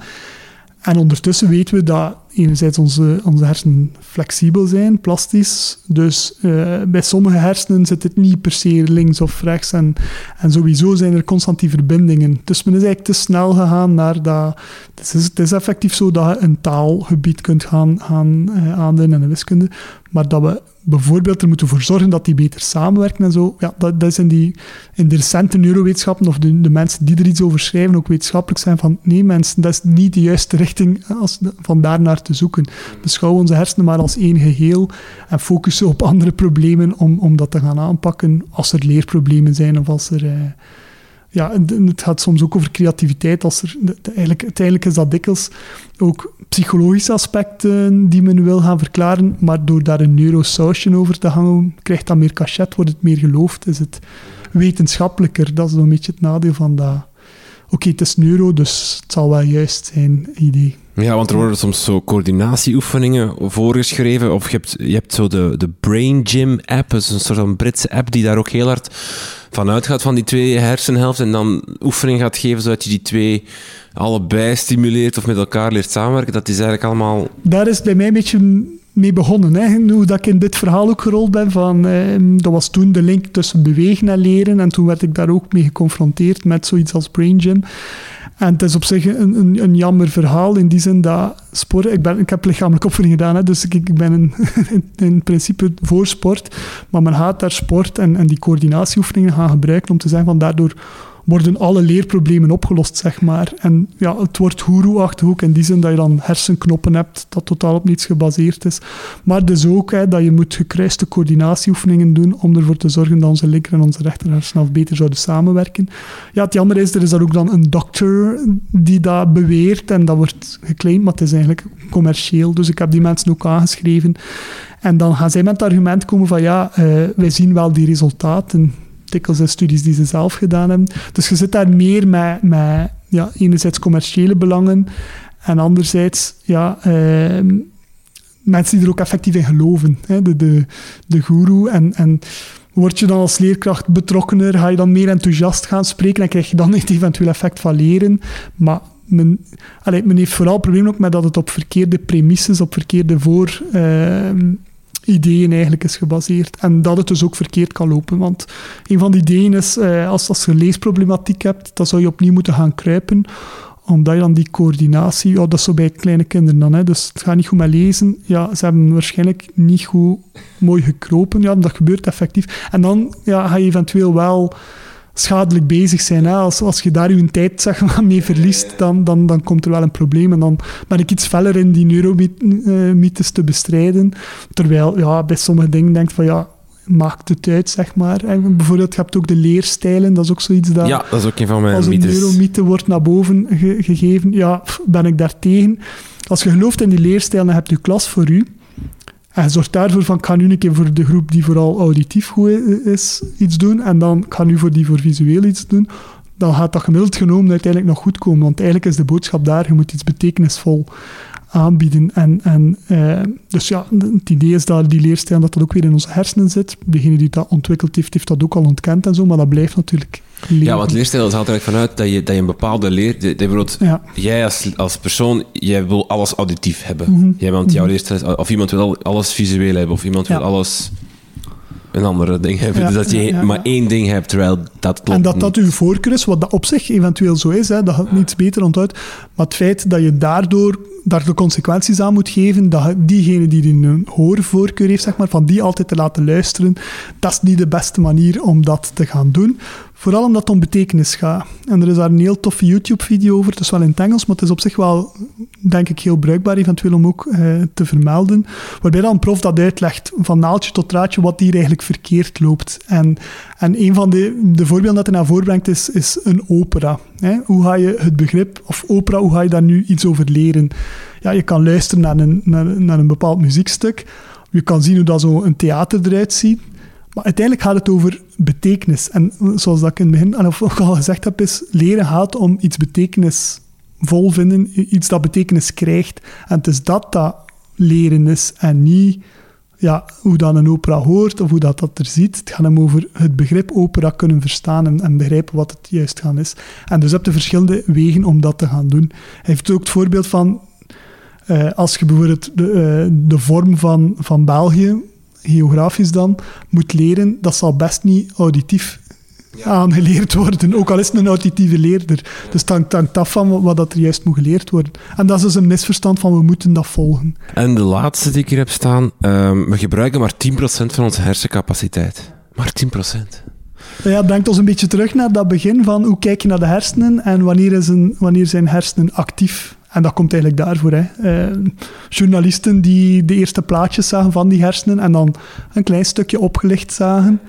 En ondertussen weten we dat enerzijds onze hersenen flexibel zijn, plastisch. Dus bij sommige hersenen zit het niet per se links of rechts. En sowieso zijn er constant die verbindingen. Dus men is eigenlijk te snel gegaan naar dat... Het is effectief zo dat je een taalgebied kunt gaan aanduiden en een wiskunde. Maar dat we bijvoorbeeld er moeten voor zorgen dat die beter samenwerken en zo. Ja, dat is in de recente neurowetenschappen of de mensen die er iets over schrijven ook wetenschappelijk zijn van nee mensen, dat is niet de juiste richting van daarnaar te zoeken. Beschouw onze hersenen maar als één geheel en focussen op andere problemen om dat te gaan aanpakken als er leerproblemen zijn of als er... het gaat soms ook over creativiteit. Uiteindelijk is dat dikwijls ook psychologische aspecten die men wil gaan verklaren, maar door daar een neurosausje over te hangen, krijgt dat meer cachet, wordt het meer geloofd, is het wetenschappelijker. Dat is een beetje het nadeel van dat. Oké, het is neuro, dus het zal wel juist zijn idee. Ja, want er worden soms zo coördinatieoefeningen voorgeschreven. Of je hebt zo de Brain Gym app, dus een soort van Britse app die daar ook heel hard van uitgaat van die 2 hersenhelften en dan oefeningen gaat geven zodat je die 2 allebei stimuleert of met elkaar leert samenwerken. Dat is eigenlijk allemaal... Daar is bij mij een beetje mee begonnen. Hè? Hoe dat ik in dit verhaal ook gerold ben, dat was toen de link tussen bewegen en leren en toen werd ik daar ook mee geconfronteerd met zoiets als Brain Gym. En het is op zich een jammer verhaal in die zin dat sporten... Ik heb lichamelijk opvoeding gedaan, hè, dus ik ben in principe voor sport. Maar men gaat daar sport en die coördinatieoefeningen gaan gebruiken om te zeggen van daardoor worden alle leerproblemen opgelost, zeg maar. En ja, het wordt goeroe-achtig ook in die zin dat je dan hersenknoppen hebt, dat totaal op niets gebaseerd is. Maar dus ook dat je moet gekruiste coördinatieoefeningen doen om ervoor te zorgen dat onze linker en onze rechter hersenhelft beter zouden samenwerken. Ja, het jammer is, er is daar ook dan een dokter die dat beweert en dat wordt geclaimd, maar het is eigenlijk commercieel. Dus ik heb die mensen ook aangeschreven. En dan gaan zij met het argument komen van ja, wij zien wel die resultaten. Artikels en studies die ze zelf gedaan hebben. Dus je zit daar meer met ja, enerzijds commerciële belangen en anderzijds ja, mensen die er ook effectief in geloven. Hè? De goeroe. En word je dan als leerkracht betrokkener, ga je dan meer enthousiast gaan spreken en krijg je dan het eventueel effect van leren. Maar men heeft vooral problemen ook met dat het op verkeerde premisses, op verkeerde ideeën eigenlijk is gebaseerd. En dat het dus ook verkeerd kan lopen. Want een van de ideeën is, als je leesproblematiek hebt, dan zou je opnieuw moeten gaan kruipen, omdat je dan die coördinatie... Oh, dat is zo bij kleine kinderen dan, hè. Dus het gaat niet goed met lezen. Ja, ze hebben waarschijnlijk niet goed mooi gekropen. Ja, dat gebeurt effectief. En dan ga je eventueel wel schadelijk bezig zijn. Hè? Als je daar je tijd mee verliest, dan komt er wel een probleem. En dan ben ik iets feller in die neuromythes te bestrijden. Terwijl bij sommige dingen denk van maakt het uit, zeg maar. En bijvoorbeeld, je hebt ook de leerstijlen, dat is ook zoiets dat... Ja, dat is ook een van mijn mythes. Als een neuromythe wordt naar boven gegeven, ben ik daartegen. Als je gelooft in die leerstijlen, dan heb je klas voor u. En je zorgt daarvoor van, ik ga nu een keer voor de groep die vooral auditief goed is, iets doen. En dan ga nu voor die voor visueel iets doen. Dan gaat dat gemiddeld genomen uiteindelijk nog goed komen. Want eigenlijk is de boodschap daar, je moet iets betekenisvol aanbieden. Dus het idee is dat die leerstijl dat ook weer in onze hersenen zit. Degene die dat ontwikkeld heeft, heeft dat ook al ontkend en zo. Maar dat blijft natuurlijk leren. Ja, want leerstijl haalt er eigenlijk vanuit dat je een bepaalde jij als persoon, jij wil alles auditief hebben. Mm-hmm. Jouw leerstijl, of iemand wil alles visueel hebben, of iemand wil alles een andere ding hebben. Dus dat je maar één ding hebt, terwijl dat klopt. En dat uw voorkeur is, wat dat op zich eventueel zo is, hè, dat je niets beter onthoudt. Maar het feit dat je daar de consequenties aan moet geven, dat diegene die een hoorvoorkeur heeft, zeg maar, van die altijd te laten luisteren, dat is niet de beste manier om dat te gaan doen. Vooral omdat het om betekenis gaat. En er is daar een heel toffe YouTube-video over, het is wel in het Engels, maar het is op zich wel, denk ik, heel bruikbaar, eventueel om ook te vermelden, waarbij dan een prof dat uitlegt, van naaldje tot draadje, wat hier eigenlijk verkeerd loopt. En een van de voorbeelden dat hij naar voren brengt is een opera. Hè? Hoe ga je het begrip, of opera, hoe ga je daar nu iets over leren? Ja, je kan luisteren naar een bepaald muziekstuk, je kan zien hoe dat zo een theater eruit ziet, maar uiteindelijk gaat het over betekenis. En zoals dat ik in het begin ook al gezegd heb, is leren gaat om iets betekenisvol vinden, iets dat betekenis krijgt. En het is dat leren is en niet hoe dat een opera hoort of hoe dat er ziet. Het gaat hem over het begrip opera kunnen verstaan en begrijpen wat het juist gaan is. En dus heb je verschillende wegen om dat te gaan doen. Hij heeft ook het voorbeeld van als je bijvoorbeeld de vorm van België, geografisch dan, moet leren, dat zal best niet auditief aangeleerd worden, ook al is het een auditieve leerder. Dus het hangt af van wat dat er juist moet geleerd worden. En dat is dus een misverstand van, we moeten dat volgen. En de laatste die ik hier heb staan, we gebruiken maar 10% van onze hersencapaciteit. Maar 10%. Ja, het brengt ons een beetje terug naar dat begin van, hoe kijk je naar de hersenen en wanneer zijn hersenen actief? En dat komt eigenlijk daarvoor. Hè. Journalisten die de eerste plaatjes zagen van die hersenen en dan een klein stukje opgelicht zagen,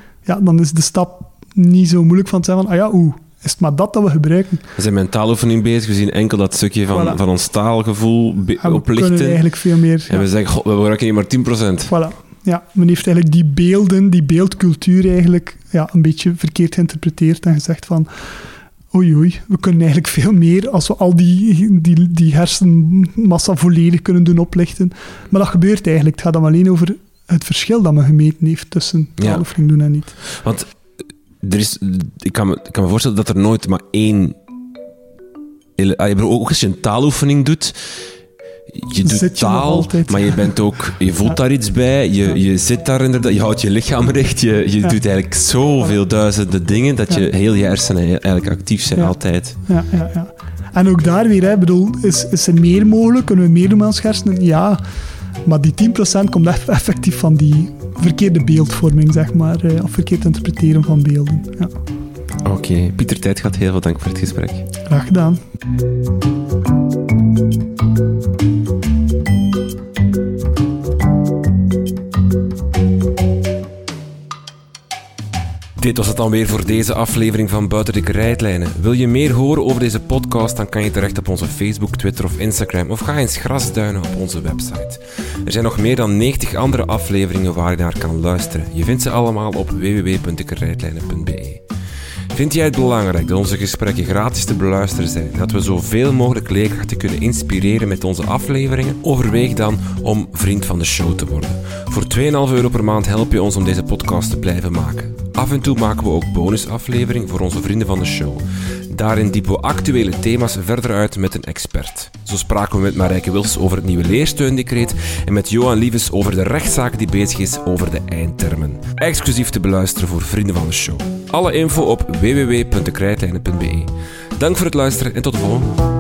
dan is de stap niet zo moeilijk van te zeggen van, is het maar dat we gebruiken. We zijn met een taaloefening bezig, we zien enkel dat stukje van ons taalgevoel oplichten. We kunnen eigenlijk veel meer. En we zeggen, we gebruiken hier maar 10%. Voilà. Ja, men heeft eigenlijk die beelden, die beeldcultuur eigenlijk een beetje verkeerd geïnterpreteerd en gezegd van, Oei, we kunnen eigenlijk veel meer als we al die hersenmassa volledig kunnen doen oplichten. Maar dat gebeurt eigenlijk. Het gaat dan alleen over het verschil dat men gemeten heeft tussen taaloefening doen en niet. Want ik kan me voorstellen dat er nooit maar één... Ook als je een taaloefening doet, je doet taal, maar je bent ook, je voelt daar iets bij, je zit daar inderdaad, je houdt je lichaam recht, je doet eigenlijk zoveel duizenden dingen dat je heel je hersenen eigenlijk actief zijn altijd. Ja. En ook daar weer, is er meer mogelijk? Kunnen we meer doen met ons hersenen? Ja, maar die 10% komt effectief van die verkeerde beeldvorming, zeg maar, of verkeerd interpreteren van beelden. Ja. Oké, Pieter Tijdgat, heel veel dank voor het gesprek. Graag gedaan. Dit was het dan weer voor deze aflevering van Buiten de Krijtlijnen. Wil je meer horen over deze podcast, dan kan je terecht op onze Facebook, Twitter of Instagram, of ga eens grasduinen op onze website. Er zijn nog meer dan 90 andere afleveringen waar je naar kan luisteren. Je vindt ze allemaal op www.dekrijtlijnen.be. Vind jij het belangrijk dat onze gesprekken gratis te beluisteren zijn, dat we zoveel mogelijk leerkrachten kunnen inspireren met onze afleveringen? Overweeg dan om vriend van de show te worden. Voor €2,5 per maand help je ons om deze podcast te blijven maken. Af en toe maken we ook bonusafleveringen voor onze vrienden van de show. Daarin diepen we actuele thema's verder uit met een expert. Zo spraken we met Marijke Wils over het nieuwe leersteundecreet en met Johan Liefes over de rechtszaak die bezig is over de eindtermen. Exclusief te beluisteren voor vrienden van de show. Alle info op www.dekrijtlijnen.be. Dank voor het luisteren en tot de volgende.